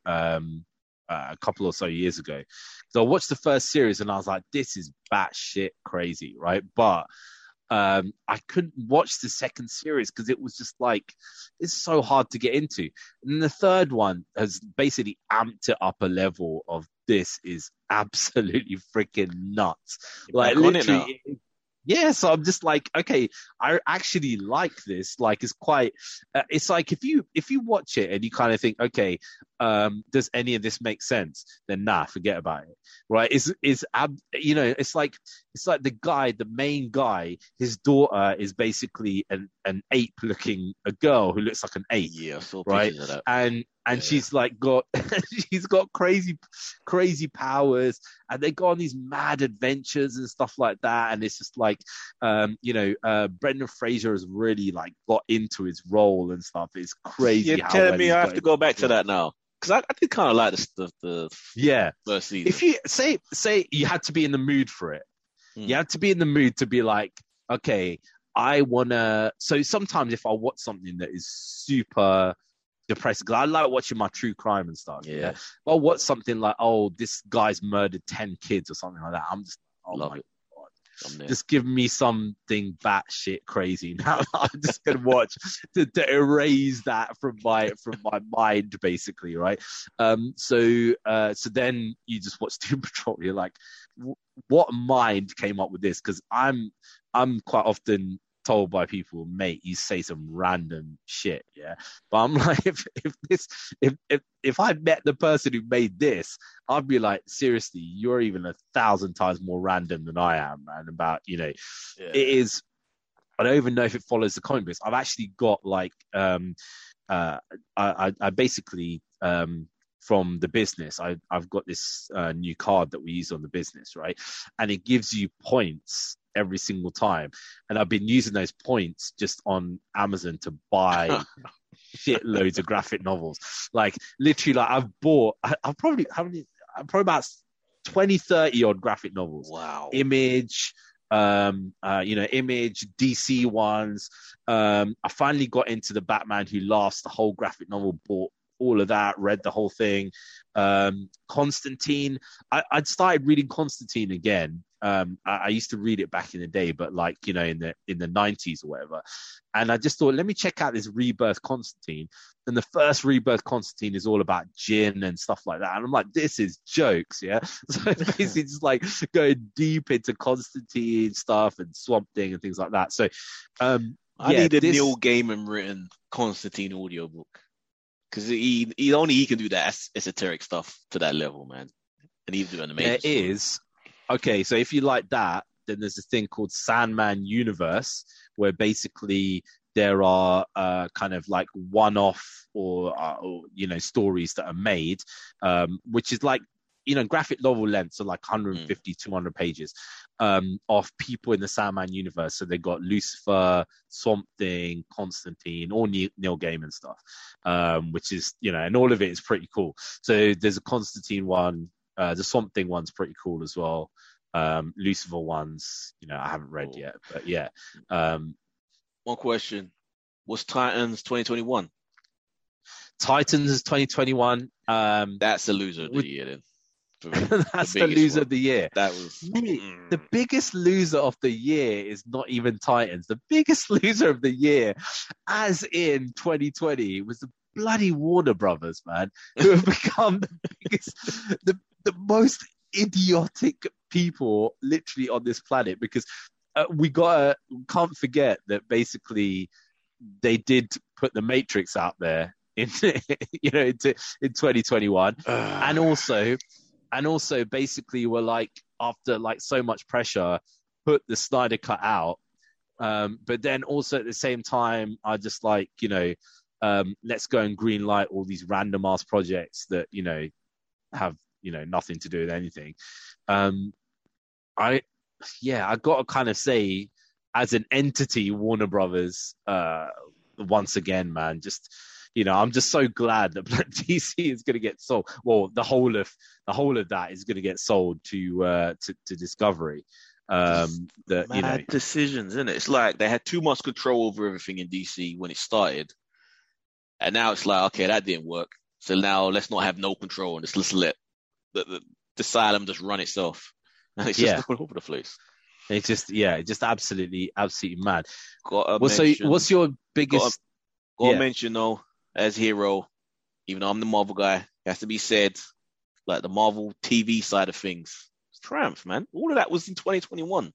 a couple or so years ago. So I watched the first series and I was like, this is batshit crazy, right? But I couldn't watch the second series because it was just like, it's so hard to get into. And the third one has basically amped it up a level of, this is absolutely freaking nuts. Like, literally... Yeah, so I'm just like, okay, I actually like this. Like, it's quite, it's like if you watch it and you kind of think, okay, does any of this make sense? Then forget about it, right? You know, it's like the main guy, his daughter is basically an ape looking, a girl who looks like an ape, right? And she's like she's got crazy powers, and they go on these mad adventures and stuff like that. And it's just like, you know, Brendan Fraser has really like got into his role and stuff. It's crazy. You're telling me I have to go back to that now, because I did kind of like the first season. If you say you had to be in the mood for it, you had to be in the mood to be like, okay, I wanna. So sometimes if I watch something that is super depressing, because I like watching my true crime and stuff. Yeah. But what's something like, oh, this guy's murdered 10 kids or something like that, I'm just, oh, love my it. God. Just give me something batshit crazy now. I'm just gonna watch to erase that from my mind, basically, right? So then you just watch Doom Patrol. You're like, what mind came up with this? Because I'm quite often told by people, mate, you say some random shit, yeah. But I'm like, if I met the person who made this, I'd be like, seriously, you're even 1,000 times more random than I am, man. About, you know, it is. I don't even know if it follows the comic books. I've actually got like, I basically from the business, I've got this new card that we use on the business, right, and it gives you points every single time, and I've been using those points just on Amazon to buy shitloads of graphic novels. Like, literally, like I've probably about 20-30 odd graphic novels. Wow. Image, you know, Image, DC ones. I finally got into the Batman Who Laughs, the whole graphic novel, bought all of that, read the whole thing. Constantine, I'd started reading Constantine again. I used to read it back in the day, but like, you know, in the 90s or whatever, and I just thought, let me check out this Rebirth Constantine. And the first Rebirth Constantine is all about gin and stuff like that, and I'm like, this is jokes, yeah. So basically just like going deep into Constantine stuff and Swamp Thing and things like that. So I need a Neil Gaiman written Constantine audiobook, because he can do that esoteric stuff to that level, man, and he's doing amazing stuff. Okay, so if you like that, then there's a thing called Sandman Universe, where basically there are kind of like one-off or you know, stories that are made, which is like you know, graphic novel lengths, so like 150, 200 pages of people in the Sandman universe. So they got Lucifer, Swamp Thing, Constantine, all Neil Gaiman stuff, which is, you know, and all of it is pretty cool. So there's a Constantine one, the Swamp Thing one's pretty cool as well. Lucifer ones, you know, I haven't read yet, but yeah. One question. What's Titans 2021? Titans is 2021. That's the loser of the year then. That's the loser of the year. That was the biggest loser of the year is not even Titans. The biggest loser of the year, as in 2020, was the bloody Warner Brothers, man, who have become the biggest, the most idiotic people literally on this planet, because we can't forget that basically they did put the Matrix out there in 2021, and also basically were like, after like so much pressure, put the Snyder Cut out, but then also at the same time I just like, you know, let's go and green light all these random ass projects that, you know, have, you know, nothing to do with anything. I gotta kind of say, as an entity, Warner Brothers, once again, man, just, you know, I'm just so glad that DC is going to get sold. Well, the whole of that is going to get sold to Discovery. That, you know, decisions, isn't it? It's like they had too much control over everything in DC when it started, and now it's like, okay, that didn't work, so now let's not have no control and let's let the asylum just run itself. And it's just all over the place. It's just absolutely mad. So what's your biggest? Mention though, as hero, even though I'm the Marvel guy, it has to be said, like the Marvel TV side of things, it's triumph, man. All of that was in 2021.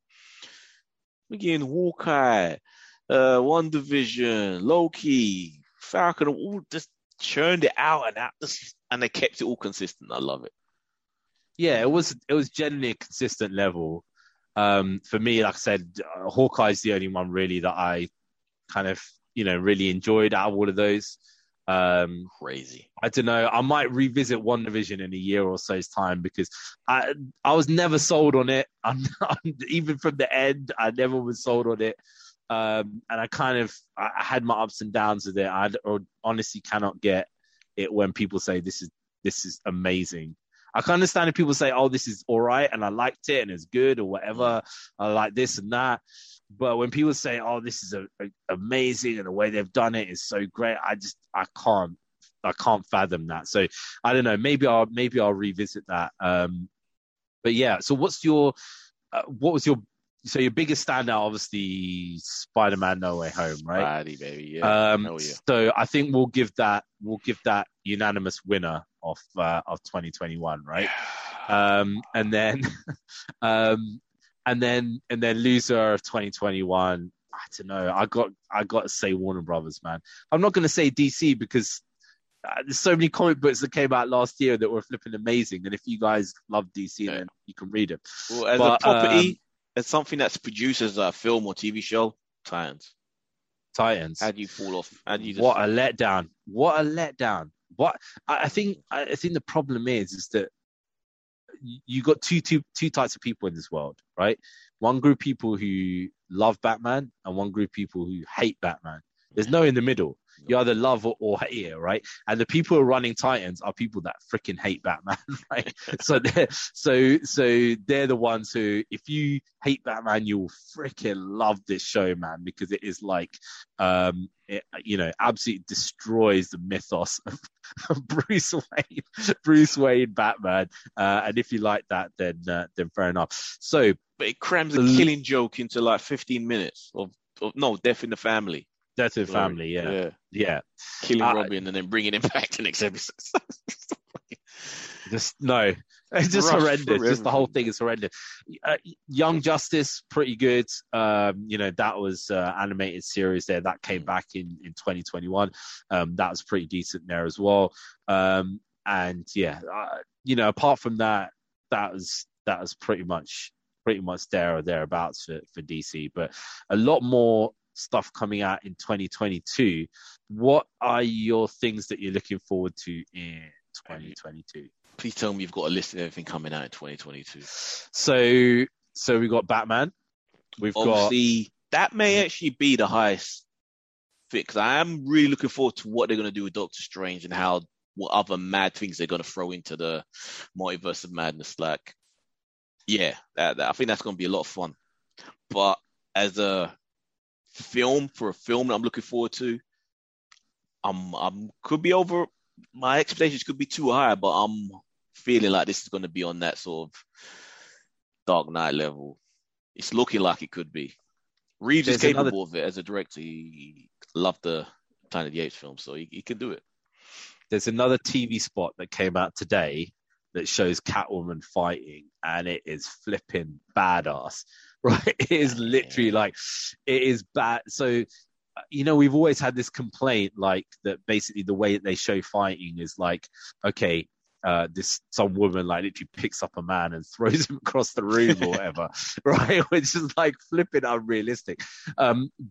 We're getting Hawkeye, WandaVision, Loki, Falcon, all just churned it out and they kept it all consistent. I love it. Yeah, it was generally a consistent level. For me, like I said, Hawkeye is the only one really that I kind of, you know, really enjoyed out of all of those. Crazy. I don't know. I might revisit WandaVision in a year or so's time, because I was never sold on it. Even from the end, I never was sold on it. And I kind of, I had my ups and downs with it. I honestly cannot get it when people say this is amazing. I can understand if people say, oh, this is all right, and I liked it, and it's good, or whatever, I like this and that. But when people say, oh, this is amazing, and the way they've done it is so great, I can't fathom that. So I don't know, maybe I'll revisit that. But yeah, so your biggest standout, obviously, Spider-Man No Way Home, right? Righty, baby, yeah. Yeah. So I think we'll give that unanimous winner of 2021, right? And then loser of 2021. I don't know. I got to say Warner Brothers, man. I'm not going to say DC, because there's so many comic books that came out last year that were flipping amazing. And if you guys love DC, then you can read them. Well, but, a property, as something that's produced as a film or TV show, Titans. How do you fall off? What a letdown! What a letdown! What I think the problem is that you got two types of people in this world, right? One group of people who love Batman, and one group of people who hate Batman. There's no in the middle. You either love or hate it, right? And the people who are running Titans are people that freaking hate Batman, right? so they're the ones who, if you hate Batman, you'll freaking love this show, man, because it is like, you know, absolutely destroys the mythos of Bruce Wayne, Batman. And if you like that, then fair enough. So, but it crams a killing joke into like 15 minutes of Death in the Family. Death in the Family, yeah. Killing Robin and then bringing him back the next episode. It's just horrendous. Just the whole thing is horrendous. Young Justice, pretty good. You know, that was animated series there that came back in 2021. That was pretty decent there as well. And yeah, you know, apart from that, that was pretty much there or thereabouts for DC, but a lot more stuff coming out in 2022. What are your things that you're looking forward to in 2022? Please tell me you've got a list of everything coming out in 2022. So we've got Batman. We've obviously got... That may actually be the highest fix. I am really looking forward to what they're going to do with Doctor Strange and what other mad things they're going to throw into the multiverse of madness. Like, yeah, I think that's going to be a lot of fun. But as a film that I'm looking forward to, I'm could be over. My expectations could be too high, but I'm feeling like this is going to be on that sort of Dark Knight level. It's looking like it could be. Reeves is capable of it as a director. He loved the Planet of the Apes film, so he can do it. There's another TV spot that came out today that shows Catwoman fighting, and it is flipping badass, right? It is literally like, it is bad. So, you know, we've always had this complaint, like, that basically the way that they show fighting is like, okay, some woman like literally picks up a man and throws him across the room or whatever, right? Which is like flipping unrealistic.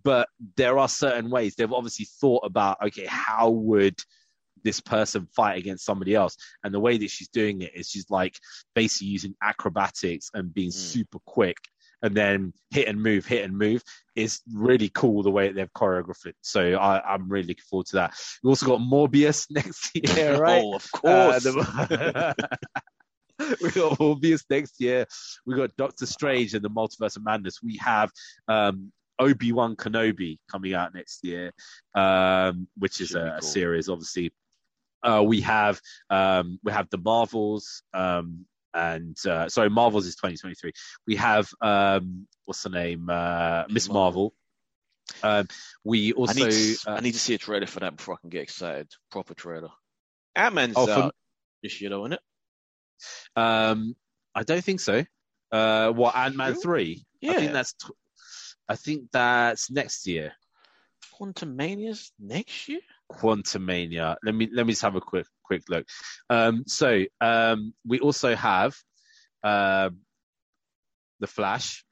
But there are certain ways they've obviously thought about, okay, how would this person fight against somebody else? And the way that she's doing it is she's like basically using acrobatics and being super quick, and then hit and move. It's really cool the way that they've choreographed it. So I'm really looking forward to that. We've also got Morbius next year, right? Oh, of course. We've got Morbius next year. We've got Doctor Strange and the Multiverse of Madness. We have Obi-Wan Kenobi coming out next year, which is a series, obviously. We have the Marvels, and Marvels is 2023. We have what's the name? Miss Marvel. We also I need to see a trailer for that before I can get excited. Proper trailer. Ant-Man's out this year, though, isn't it? I don't think so. What, Ant-Man 3? Yeah. I think that's next year. Quantumania's next year? Quantumania. Let me just have a quick look. So we also have the Flash.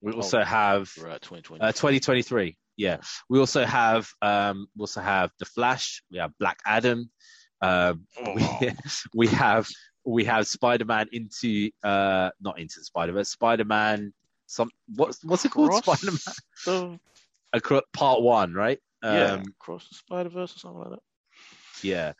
We also have 2023. Yeah. We also have the Flash. We have Black Adam. We have Spider-Man Spider-Man. What's it called? Spider-Man. Part 1, right? Across the Spider-Verse or something like that. Yeah.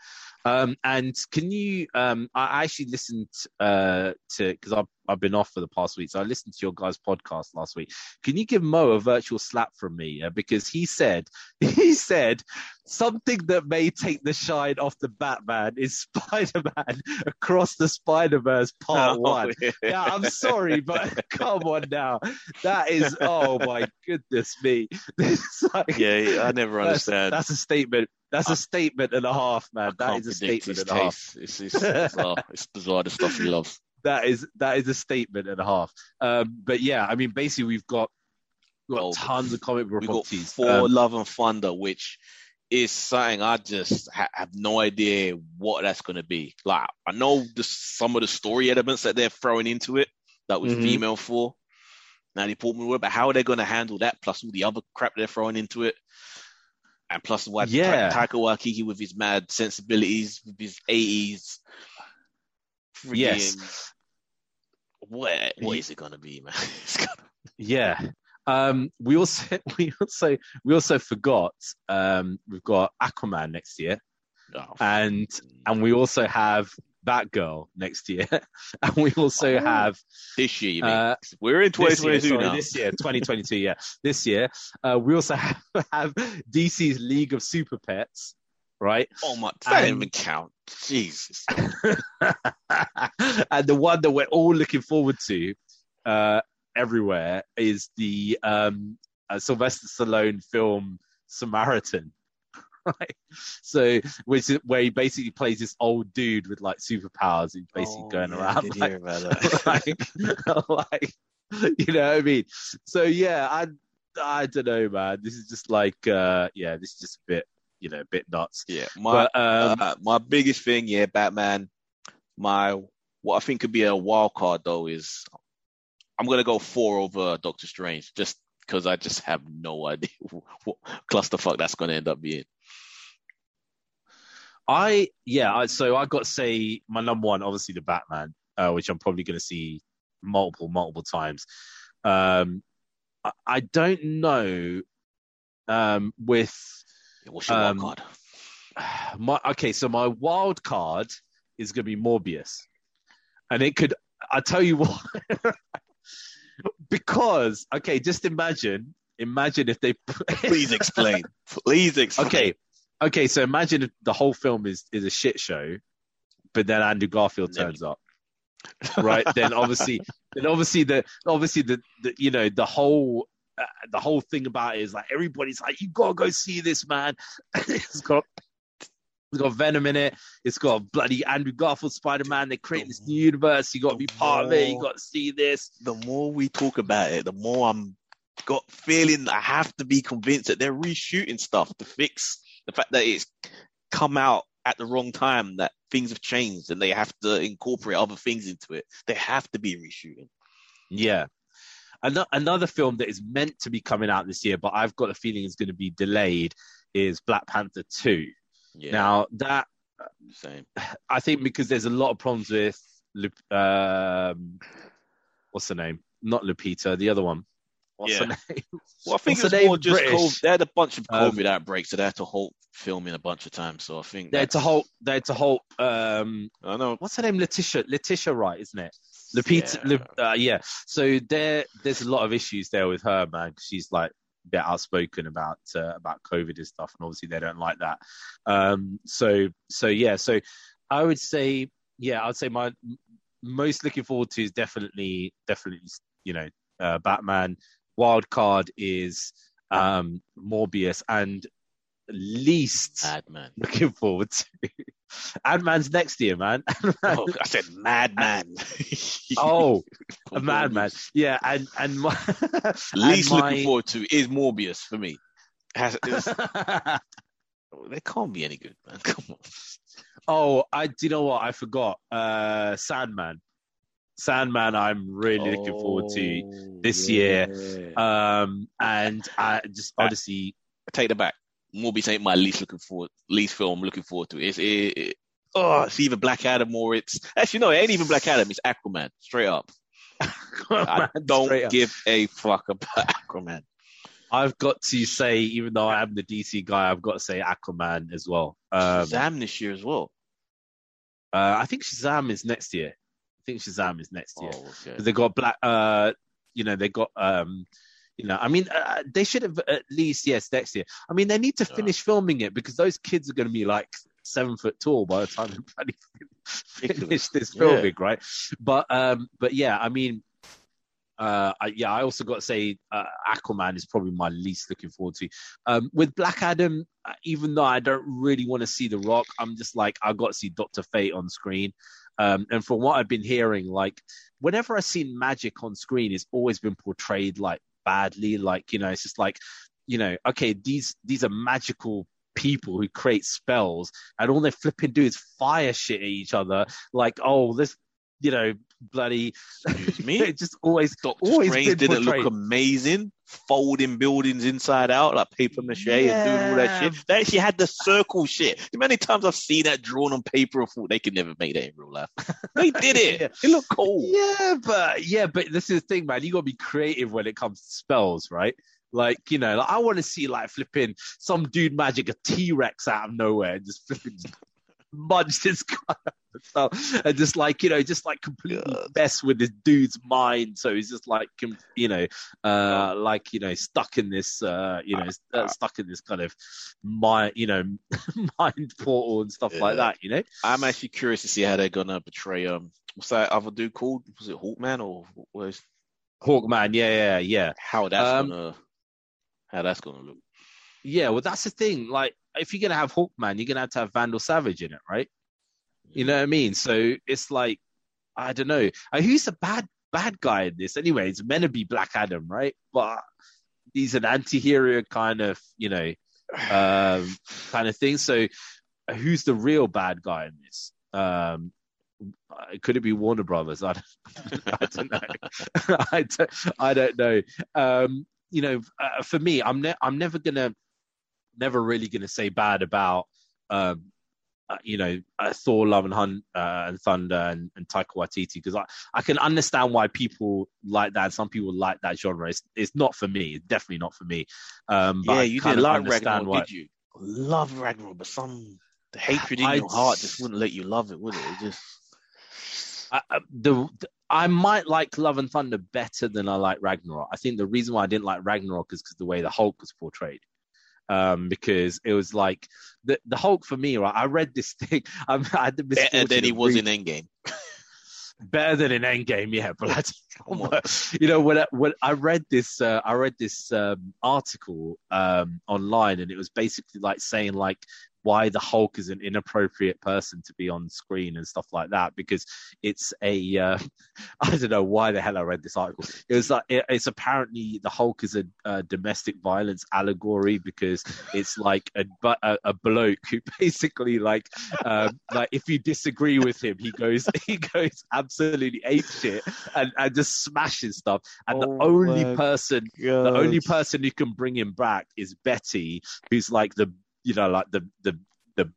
And can you? I actually listened to, because I've been off for the past week, so I listened to your guys' podcast last week. Can you give Mo a virtual slap from me because he said something that may take the shine off the Batman is Spider-Man Across the Spider-Verse Part 1. Yeah. Yeah, I'm sorry, but come on now, that is my goodness me. Like, I never understand. That's a statement. That's a statement and a half, man. That is a statement and a half. It's bizarre. It's bizarre, the stuff he loves. That is a statement and a half. But yeah, I mean, basically we've got tons of comic book properties. We've got For Love and Thunder, which is something I just have no idea what that's going to be. Like, I know some of the story elements that they're throwing into it, that was female for Natalie Portman, but how are they going to handle that? Plus all the other crap they're throwing into it. And plus, Taika Waititi with his mad sensibilities, with his 80s. Yes. What is it gonna be, man? Yeah. We also forgot. We've got Aquaman next year, and we also have Batgirl next year, and we also have this year. You mean? We're in 2022 now. This year, 2022. Yeah, this year. We also have DC's League of Super Pets, right? Oh my! That didn't even count. Jesus. And the one that we're all looking forward to, everywhere, is the Sylvester Stallone film Samaritan. Right, so which is where he basically plays this old dude with like superpowers who's basically going around like, you know what I mean? So yeah, I don't know, man. This is just like this is just a bit, you know, a bit nuts. Yeah, my biggest thing, Batman. What I think could be a wild card though is I'm gonna go 4 over Doctor Strange just because I just have no idea what clusterfuck that's gonna end up being. So I got to say my number one, obviously, the Batman, which I'm probably going to see multiple times. I don't know with... What's your wild card? My wild card is going to be Morbius. And it could... I tell you what. Because, okay, just imagine if they... Please explain. Okay, so imagine if the whole film is a shit show, but then Andrew Garfield turns up. Right? Then obviously the you know, the whole thing about it is like, everybody's like, you gotta go see this, man. It's got Venom in it. It's got bloody Andrew Garfield Spider-Man. They create this new universe. You got to be part of it. You got to see this. The more we talk about it, the more I'm got feeling I have to be convinced that they're reshooting stuff to fix the fact that it's come out at the wrong time, that things have changed and they have to incorporate other things into it. They have to be reshooting. Yeah. Another film that is meant to be coming out this year, but I've got a feeling it's going to be delayed, is Black Panther 2. Yeah. Now that same, I think, because there's a lot of problems with what's her name? Not Lupita, the other one. What's her name? Well, I think it's more just COVID. They had a bunch of COVID outbreaks, so they had to halt filming a bunch of times. So I think they had to halt. I know. What's her name? Letitia Wright, isn't it? Lupita. Yeah. So there's a lot of issues there with her, man. She's like, they're outspoken about COVID and stuff, and obviously they don't like that. So I would say, my most looking forward to is definitely, you know, Batman. Wild card is Morbius, and least Madman. Looking forward to Ant-Man's next year, man. Oh, I said Madman. A Madman. Yeah, and my least looking forward to is Morbius for me. They can't be any good, man. Come on. Oh, do you know what? I forgot. Sandman, I'm really looking forward to this year. And I just honestly take that back. Morbius ain't my least film looking forward to. It's either Black Adam or it's... Actually, no, it ain't even Black Adam. It's Aquaman, straight up. Aquaman, I don't give a fuck about Aquaman. I've got to say, even though I am the DC guy, I've got to say Aquaman as well. Shazam this year as well. I think Shazam is next year. Okay. They got Black... they got... they should have at least, next year. I mean, they need to finish filming it, because those kids are going to be like 7 foot tall by the time they finish this filming, right? But I also got to say Aquaman is probably my least looking forward to. With Black Adam, even though I don't really want to see The Rock, I'm just like, I've got to see Doctor Fate on screen. And from what I've been hearing, like, whenever I've seen magic on screen, it's always been portrayed like badly, like, you know, it's just like, you know, okay, these are magical people who create spells, and all they flipping do is fire shit at each other, like, oh, this, you know, bloody... Excuse me? It just always... Doctor Strange didn't look amazing, folding buildings inside out, like paper mache and doing all that shit. They actually had the circle shit. The many times I've seen that drawn on paper, I thought they could never make that in real life. They did it. It looked cool. But this is the thing, man. You got to be creative when it comes to spells, right? Like, you know, like, I want to see, like, flipping some dude magic a T-Rex out of nowhere and just flipping... munch this guy up and just like, you know, just like completely mess with this dude's mind, so he's just like, you know, like, you know, stuck in this stuck in this kind of mind, you know, mind portal and stuff like that, you know. I'm actually curious to see how they're gonna portray what's that other dude called? Was it Hawkman or was Hawkman? Yeah. How that's gonna look. Yeah, well, that's the thing. Like, if you're going to have Hawkman, you're going to have Vandal Savage in it, right? You know what I mean? So it's like, I don't know. Who's the bad guy in this? Anyway, it's meant to be Black Adam, right? But he's an anti-hero kind of, you know, kind of thing. So who's the real bad guy in this? Could it be Warner Brothers? I don't know. I don't know. You know, for me, I'm never really going to say bad about you know, Thor, Love and Thunder and Taika Waititi, because I can understand why people like that. Some people like that genre. It's not for me. It's definitely not for me. But yeah, you didn't like Ragnarok, did you? Love Ragnarok, but the hatred in your heart just wouldn't let you love it, would it? It just I might like Love and Thunder better than I like Ragnarok. I think the reason why I didn't like Ragnarok is because the way the Hulk was portrayed. Because it was like the Hulk for me, right? I read this thing. I had the misfortune and then he was in Endgame. Better than in Endgame, yeah. But you know, when I read this article online, and it was basically like saying like why the Hulk is an inappropriate person to be on screen and stuff like that, because it's a I don't know why the hell I read this article. It was like it's apparently the Hulk is a domestic violence allegory, because it's like a bloke who basically like if you disagree with him, he goes absolutely apeshit and just smashes stuff. And the only person who can bring him back is Betty, who's like the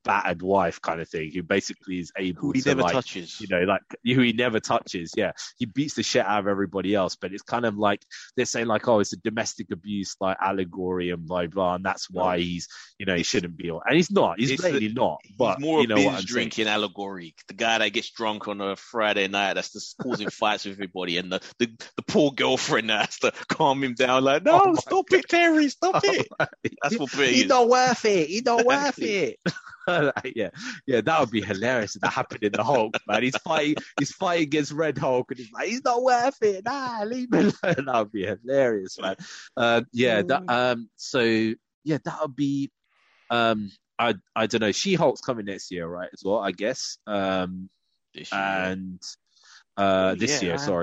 battered wife kind of thing, who basically is able to... Who he never touches. You know, like, who he never touches, yeah. He beats the shit out of everybody else, but it's kind of like, they're saying like, oh, it's a domestic abuse, like, allegory and blah, blah, and that's why he's, you know, he shouldn't be... And he's not. He's really not, but... He's more you know a binge-drinking allegory. The guy that gets drunk on a Friday night, that's just causing fights with everybody, and the poor girlfriend that has to calm him down, like, no, stop it, Terry, stop it. That's what it is. He's not worth it. He's not worth it. Like, yeah, that would be hilarious if that happened in the Hulk, man. He's fighting against Red Hulk, and he's like, he's not worth it. Nah, leave me alone. That would be hilarious, man. That would be. I don't know. She-Hulk's coming next year, right? As well, I guess. This year. So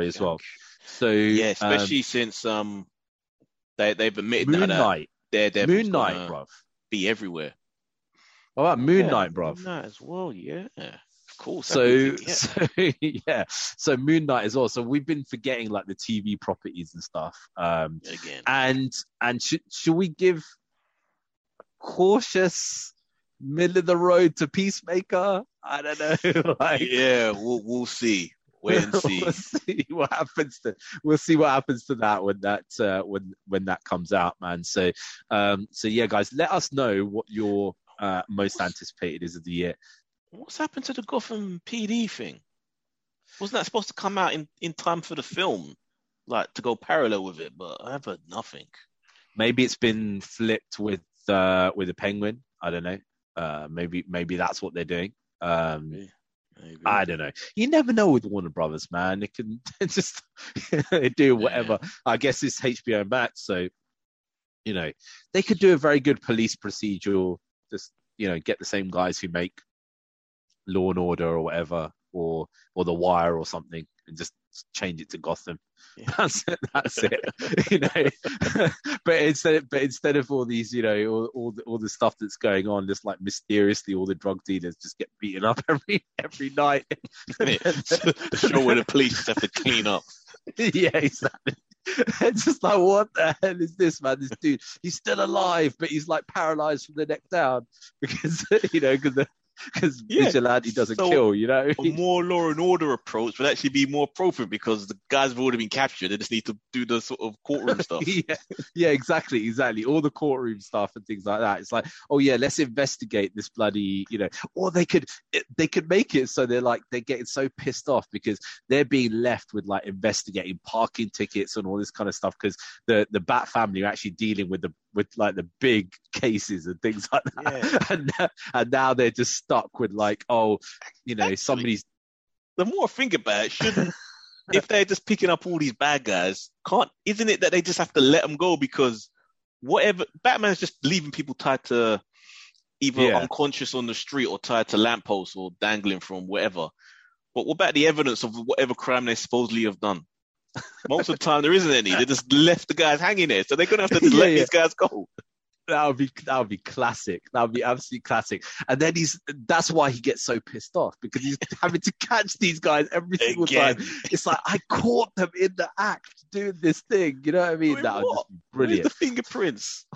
yeah, especially since they've admitted Moon Knight, bruv, be everywhere. Oh, wow, Moon Knight, bruv. Moon Knight as well, yeah. Of course. So Moon Knight as well. So we've been forgetting like the TV properties and stuff. Again. And should we give cautious middle of the road to Peacemaker? I don't know. Like, yeah, we'll see. Wait and see. We'll see what happens to that when that comes out, man. So yeah, guys, let us know what your most anticipated is of the year. What's happened to the Gotham PD thing? Wasn't that supposed to come out in time for the film, like to go parallel with it? But I have heard nothing. Maybe it's been flipped with the Penguin. I don't know. Maybe that's what they're doing. Maybe. I don't know. You never know with Warner Brothers, man. They can just they do whatever. Yeah. I guess it's HBO Max, so you know they could do a very good police procedural. Just, you know, get the same guys who make Law and Order or whatever, or The Wire or something, and just change it to Gotham. Yeah. That's it. You know, but instead of all these, you know, all the stuff that's going on, just like mysteriously, all the drug dealers just get beaten up every night. The show where the police just have to clean up. Yeah, exactly. It's just like, what the hell is this, man? This dude, he's still alive, but he's like paralyzed from the neck down because, you know, because vigilante doesn't kill, you know. A more Law and Order approach would actually be more appropriate because the guys have already been captured. They just need to do the sort of courtroom stuff. yeah, exactly. All the courtroom stuff and things like that. It's like, oh yeah, let's investigate this bloody, you know. Or they could make it so they're like they're getting so pissed off because they're being left with like investigating parking tickets and all this kind of stuff because the Bat family are actually dealing with like the big cases and things like that, yeah. and now they're just stuck with like, oh, you know, actually, somebody's. The more I think about it, shouldn't if they're just picking up all these bad guys, isn't it that they just have to let them go because whatever Batman's just leaving people tied to either unconscious on the street or tied to lampposts or dangling from whatever. But what about the evidence of whatever crime they supposedly have done? Most of the time there isn't any. They just left the guys hanging there, so they're gonna have to just let these guys go. That would be classic. That would be absolutely classic. And then that's why he gets so pissed off because he's having to catch these guys every single time. It's like, I caught them in the act doing this thing. You know what I mean? That would just be brilliant. Where's the fingerprints?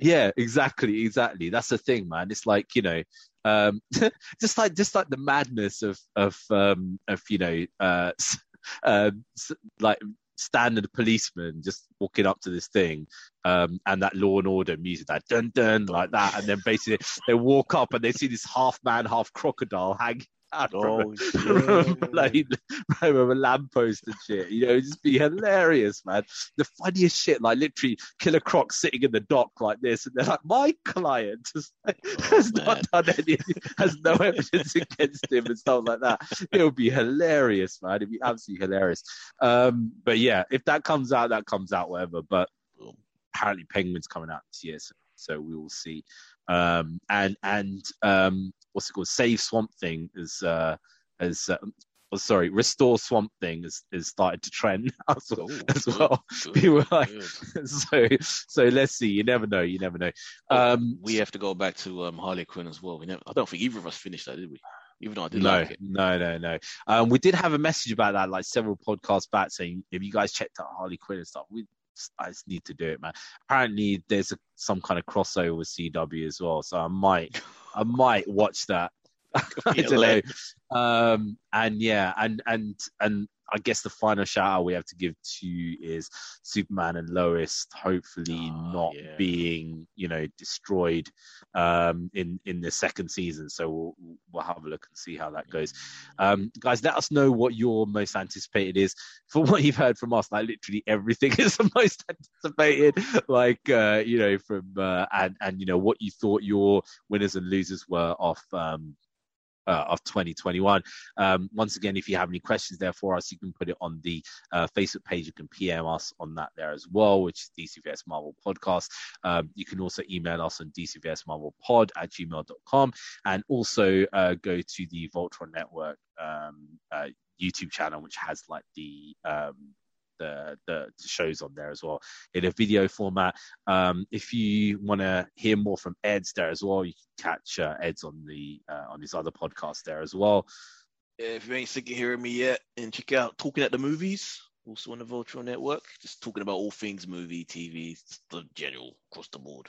Yeah, exactly. That's the thing, man. It's like, you know, just like the madness of like standard policemen just walking up to this thing, and that Law and Order music, that dun dun like that, and then basically they walk up and they see this half man, half crocodile hanging out from a lamppost and shit. You know, it'd just be hilarious, man. The funniest shit, like literally Killer Croc sitting in the dock like this, and they're like, my client has no evidence against him and stuff like that. It would be hilarious, man. It'd be absolutely hilarious. But yeah, if that comes out, whatever. But apparently Penguin's coming out this year, so we will see. What's it called? Save Swamp Thing Restore Swamp Thing is started to trend as well. Good, people like, so let's see. You never know. We have to go back to Harley Quinn as well. I don't think either of us finished that, did we? Even though I didn't like it. No. We did have a message about that, like several podcasts back, saying, "Have you guys checked out Harley Quinn and stuff?" I just need to do it, man. Apparently, there's some kind of crossover with CW as well, so I might watch that. I don't know. And I guess the final shout out we have to give to is Superman and Lois, hopefully being destroyed in the second season. So we'll have a look and see how that goes. Guys, let us know what your most anticipated is. For what you've heard from us, like literally everything is the most anticipated. What you thought your winners and losers were of 2021. Once again, if you have any questions there for us, you can put it on the Facebook page. You can PM us on that there as well, which is DCVS Marvel Podcast. You can also email us on dcvsmarvelpod@gmail.com, and also go to the Voltron Network YouTube channel, which has like the shows on there as well in a video format. If you want to hear more from Eds there as well, you can catch Eds on the on his other podcast there as well. If you ain't sick of hearing me yet, and check out Talking at the Movies, also on the Voltron Network, just talking about all things movie, TV, the general across the board.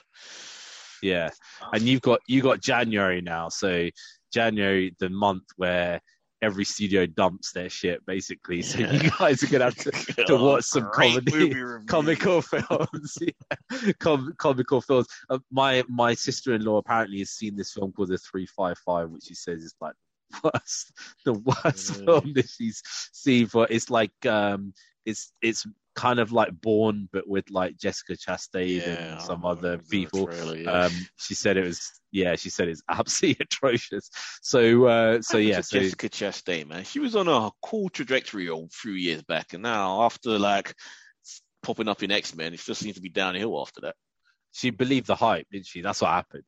Yeah, and you got January now, so January, the month where every studio dumps their shit, basically. So you guys are going to have to watch some comical films. Yeah. Comical films. My sister-in-law apparently has seen this film called The 355, which she says is like the worst film that she's seen. It's like it's kind of like Bourne, but with like Jessica Chastain and some other people. Really, she said it was. Yeah, she said it's absolutely atrocious. So Jessica Chastain, man, she was on a cool trajectory a few years back, and now after like popping up in X-Men, it just seems to be downhill after that. She believed the hype, didn't she? That's what happened.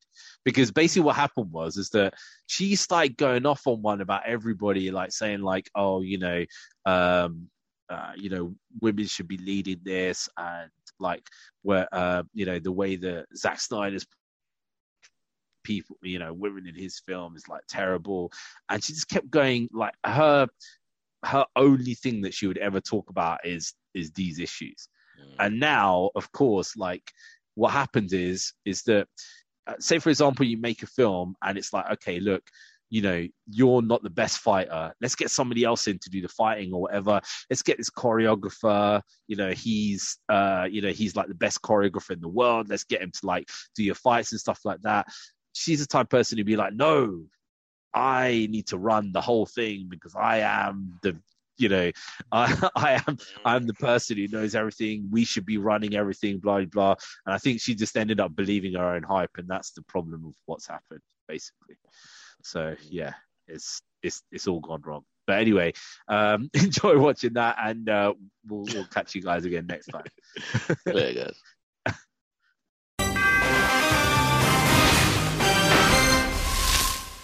Because basically what happened is that she started going off on one about everybody, like saying like, oh, women should be leading this, and like where the way that Zack Snyder's people, women in his film is like terrible, and she just kept going like her only thing that she would ever talk about is these issues. And now, of course, like what happens is that say for example you make a film and it's like, okay, look, you're not the best fighter. Let's get somebody else in to do the fighting or whatever. Let's get this choreographer. He's like the best choreographer in the world. Let's get him to like do your fights and stuff like that. She's the type of person who'd be like, no, I need to run the whole thing because I am the, I'm the person who knows everything. We should be running everything, blah, blah. And I think she just ended up believing her own hype. And that's the problem of what's happened, basically. So yeah, it's all gone wrong. But anyway, enjoy watching that, and we'll catch you guys again next time. Later, guys.